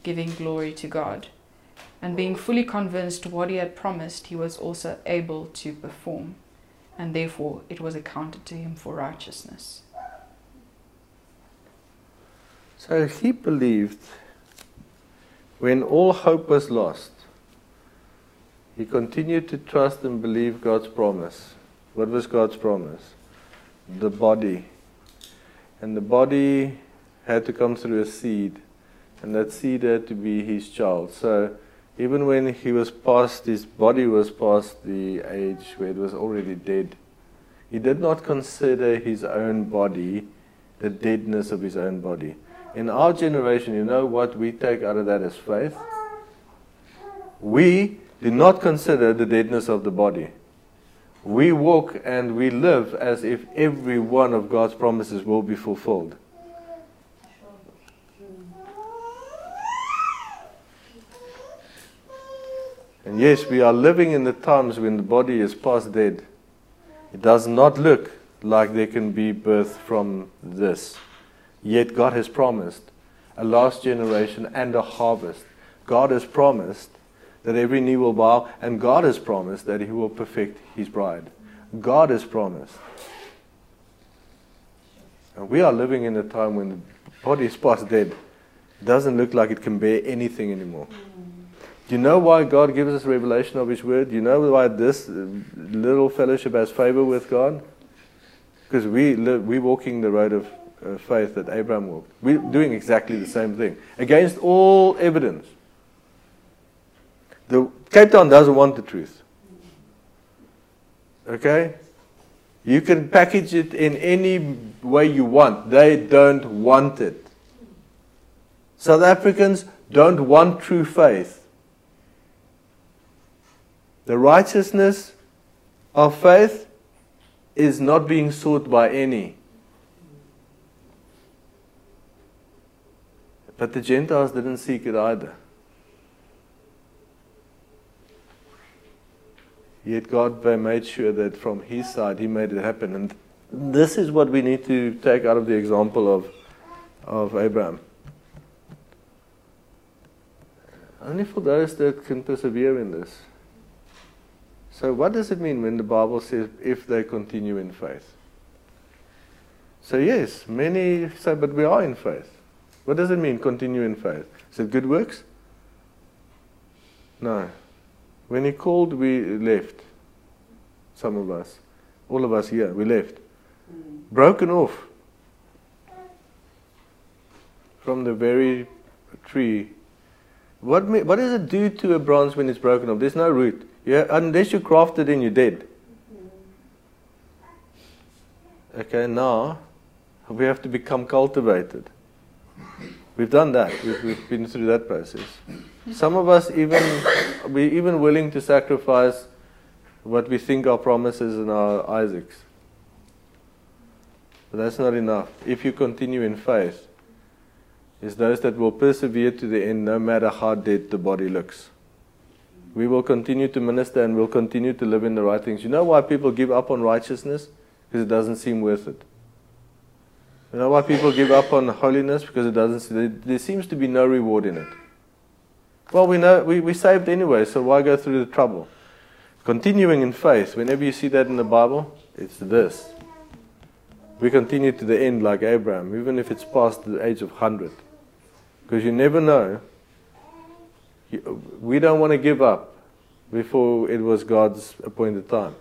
giving glory to God. And being fully convinced what he had promised, he was also able to perform, and therefore it was accounted to him for righteousness. So he believed when all hope was lost. He continued to trust and believe God's promise. What was God's promise? The body. And the body had to come through a seed, and that seed had to be his child. So even when he was past, his body was past the age where it was already dead, he did not consider his own body, the deadness of his own body. In our generation, you know what we take out of that as faith? We do not consider the deadness of the body. We walk and we live as if every one of God's promises will be fulfilled. And yes, we are living in the times when the body is past dead. It does not look like there can be birth from this. Yet God has promised a last generation and a harvest. God has promised that every knee will bow, and God has promised that He will perfect His bride. God has promised. And we are living in a time when the body is past dead. It doesn't look like it can bear anything anymore. Do you know why God gives us revelation of His Word? Do you know why this little fellowship has favor with God? Because we live, we're walking the road of uh, faith that Abraham walked. We're doing exactly the same thing, against all evidence. The Cape Town doesn't want the truth. Okay? You can package it in any way you want. They don't want it. South Africans don't want true faith. The righteousness of faith is not being sought by any. But the Gentiles didn't seek it either. Yet God made sure that from His side, He made it happen. And this is what we need to take out of the example of, of Abraham. Only for those that can persevere in this. So what does it mean when the Bible says, if they continue in faith? So yes, many say, but we are in faith. What does it mean, continue in faith? Is it good works? No. When He called, we left. Some of us. All of us here, we left. Broken off from the very tree. What, may, what does it do to a branch when it's broken off? There's no root. Yeah, unless you graft it in, you're dead. Okay, now we have to become cultivated. We've done that. We've, we've been through that process. Some of us even, we're even willing to sacrifice what we think are promises and our Isaacs. But that's not enough. If you continue in faith, it's those that will persevere to the end, no matter how dead the body looks. We will continue to minister and we'll continue to live in the right things. You know why people give up on righteousness? Because it doesn't seem worth it. You know why people give up on holiness? Because it doesn't, there seems to be no reward in it. Well, we know we, we saved anyway, so why go through the trouble? Continuing in faith, whenever you see that in the Bible, it's this. We continue to the end like Abraham, even if it's past the age of one hundred. Because you never know. We don't want to give up before it was God's appointed time.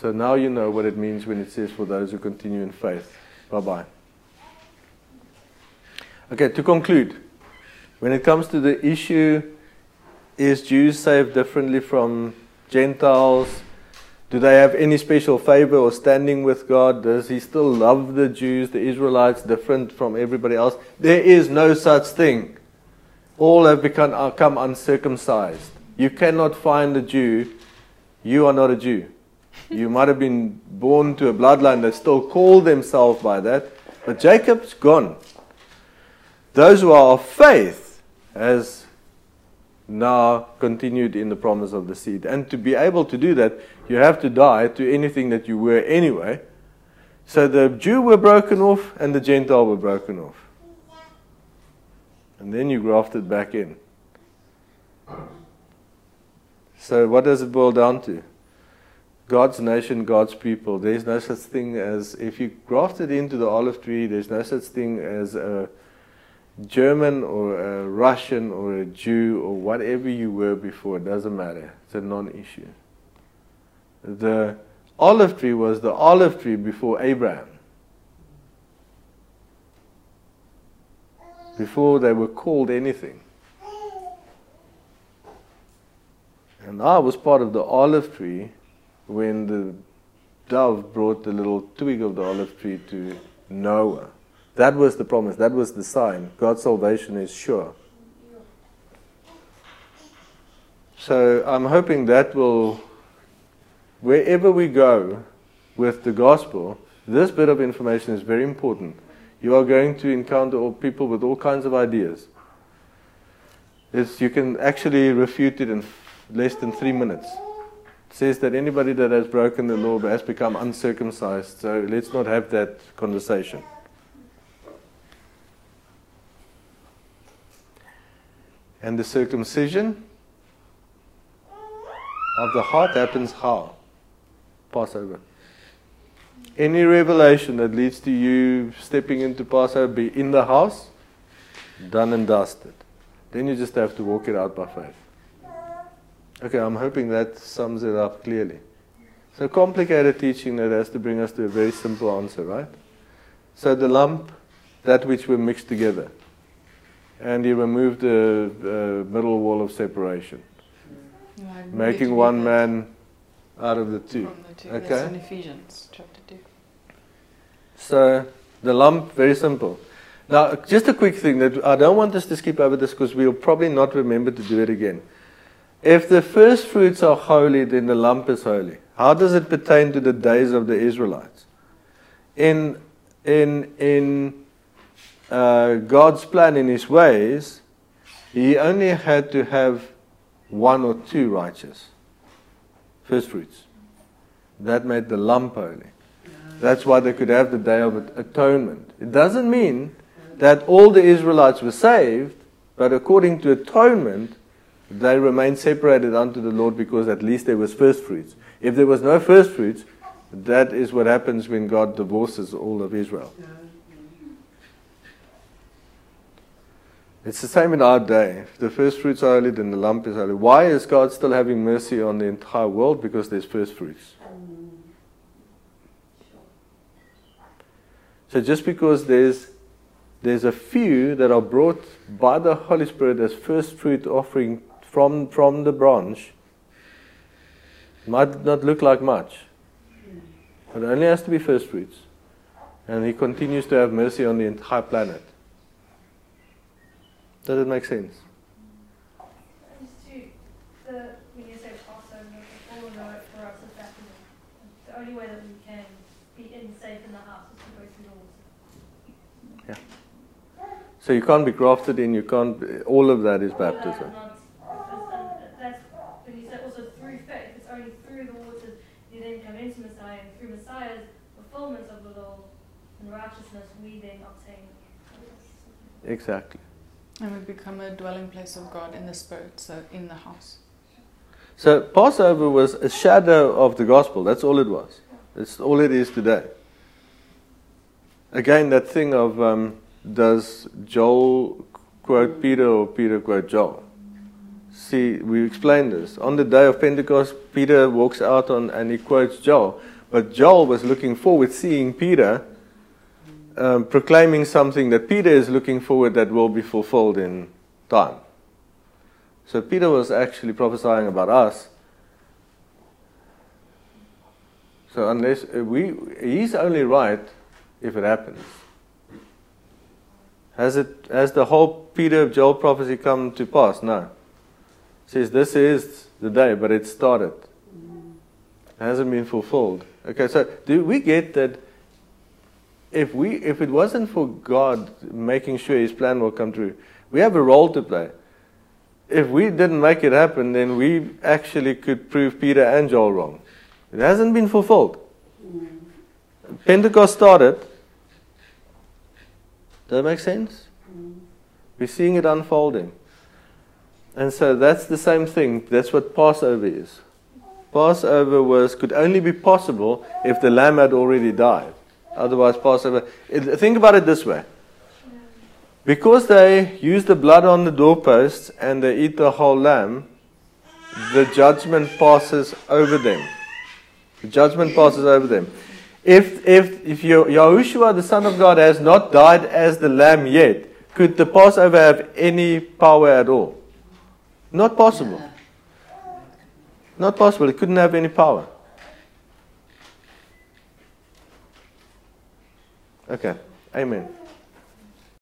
So now you know what it means when it says, for those who continue in faith. Bye-bye. Okay, to conclude, when it comes to the issue, is Jews saved differently from Gentiles? Do they have any special favor or standing with God? Does He still love the Jews, the Israelites, different from everybody else? There is no such thing. All have become, become uncircumcised. You cannot find a Jew. You are not a Jew. You might have been born to a bloodline that still call themselves by that. But Jacob's gone. Those who are of faith has now continued in the promise of the seed. And to be able to do that, you have to die to anything that you were anyway. So the Jew were broken off and the Gentile were broken off. And then you grafted back in. So what does it boil down to? God's nation, God's people. There's no such thing as, if you grafted into the olive tree, there's no such thing as a German or a Russian or a Jew or whatever you were before. It doesn't matter. It's a non-issue. The olive tree was the olive tree before Abraham. Before they were called anything. And I was part of the olive tree when the dove brought the little twig of the olive tree to Noah. That was the promise. That was the sign. God's salvation is sure. So I'm hoping that will, wherever we go with the gospel, this bit of information is very important. You are going to encounter all people with all kinds of ideas. It's, you can actually refute it in less than three minutes. It says that anybody that has broken the law has become uncircumcised. So let's not have that conversation. And the circumcision of the heart happens how? Passover. Any revelation that leads to you stepping into Passover, be in the house, done and dusted. Then you just have to walk it out by faith. Okay, I'm hoping that sums it up clearly. So complicated teaching that has to bring us to a very simple answer, right? So the lump, that which were mixed together. And He removed the uh, middle wall of separation, no, making one man out of the two. From the two. Okay. That's in Ephesians chapter two. So the lump, very simple. Now, just a quick thing that I don't want us to skip over this because we'll probably not remember to do it again. If the first fruits are holy, then the lump is holy. How does it pertain to the days of the Israelites? In in in. Uh, God's plan in His ways, He only had to have one or two righteous first fruits. That made the lump holy. That's why they could have the Day of Atonement. It doesn't mean that all the Israelites were saved, but according to atonement, they remained separated unto the Lord because at least there was first fruits. If there was no first fruits, that is what happens when God divorces all of Israel. It's the same in our day. If the first fruits are holy, then the lump is holy. Why is God still having mercy on the entire world? Because there's first fruits. So just because there's, there's a few that are brought by the Holy Spirit as first fruit offering from, from the branch, might not look like much. But it only has to be first fruits. And He continues to have mercy on the entire planet. Does it make sense? Just to, the, when you say Passover, all we know it for us is baptism. The only way that we can be in, safe in the house is to go through the water. Yeah. So you can't be grafted in, you can't, all of that is all baptism. That, that's, when you say also through faith, it's only through the waters you then come into Messiah, and through Messiah's fulfillment of the law and righteousness, we then obtain. Exactly. And we become a dwelling place of God in the Spirit, so in the house. So Passover was a shadow of the gospel. That's all it was. That's all it is today. Again, that thing of um, does Joel quote Peter or Peter quote Joel? See, we explained this. On the day of Pentecost, Peter walks out on, and he quotes Joel. But Joel was looking forward, seeing Peter um, proclaiming something that Peter is looking forward that will be fulfilled in time. So Peter was actually prophesying about us. So unless we, he's only right if it happens. Has it? Has the whole Peter Joel prophecy come to pass? No. It says this is the day, but it started. It hasn't been fulfilled. Okay, so do we get that? If we, if it wasn't for God making sure His plan will come through, we have a role to play. If we didn't make it happen, then we actually could prove Peter and Joel wrong. It hasn't been fulfilled. Pentecost started. Does that make sense? We're seeing it unfolding. And so that's the same thing. That's what Passover is. Passover was could only be possible if the lamb had already died. Otherwise, Passover... It, think about it this way. Because they use the blood on the doorposts and they eat the whole lamb, the judgment passes over them. The judgment passes over them. If, if, if Yahushua, the Son of God, has not died as the lamb yet, could the Passover have any power at all? Not possible. Not possible. It couldn't have any power. Okay. Amen.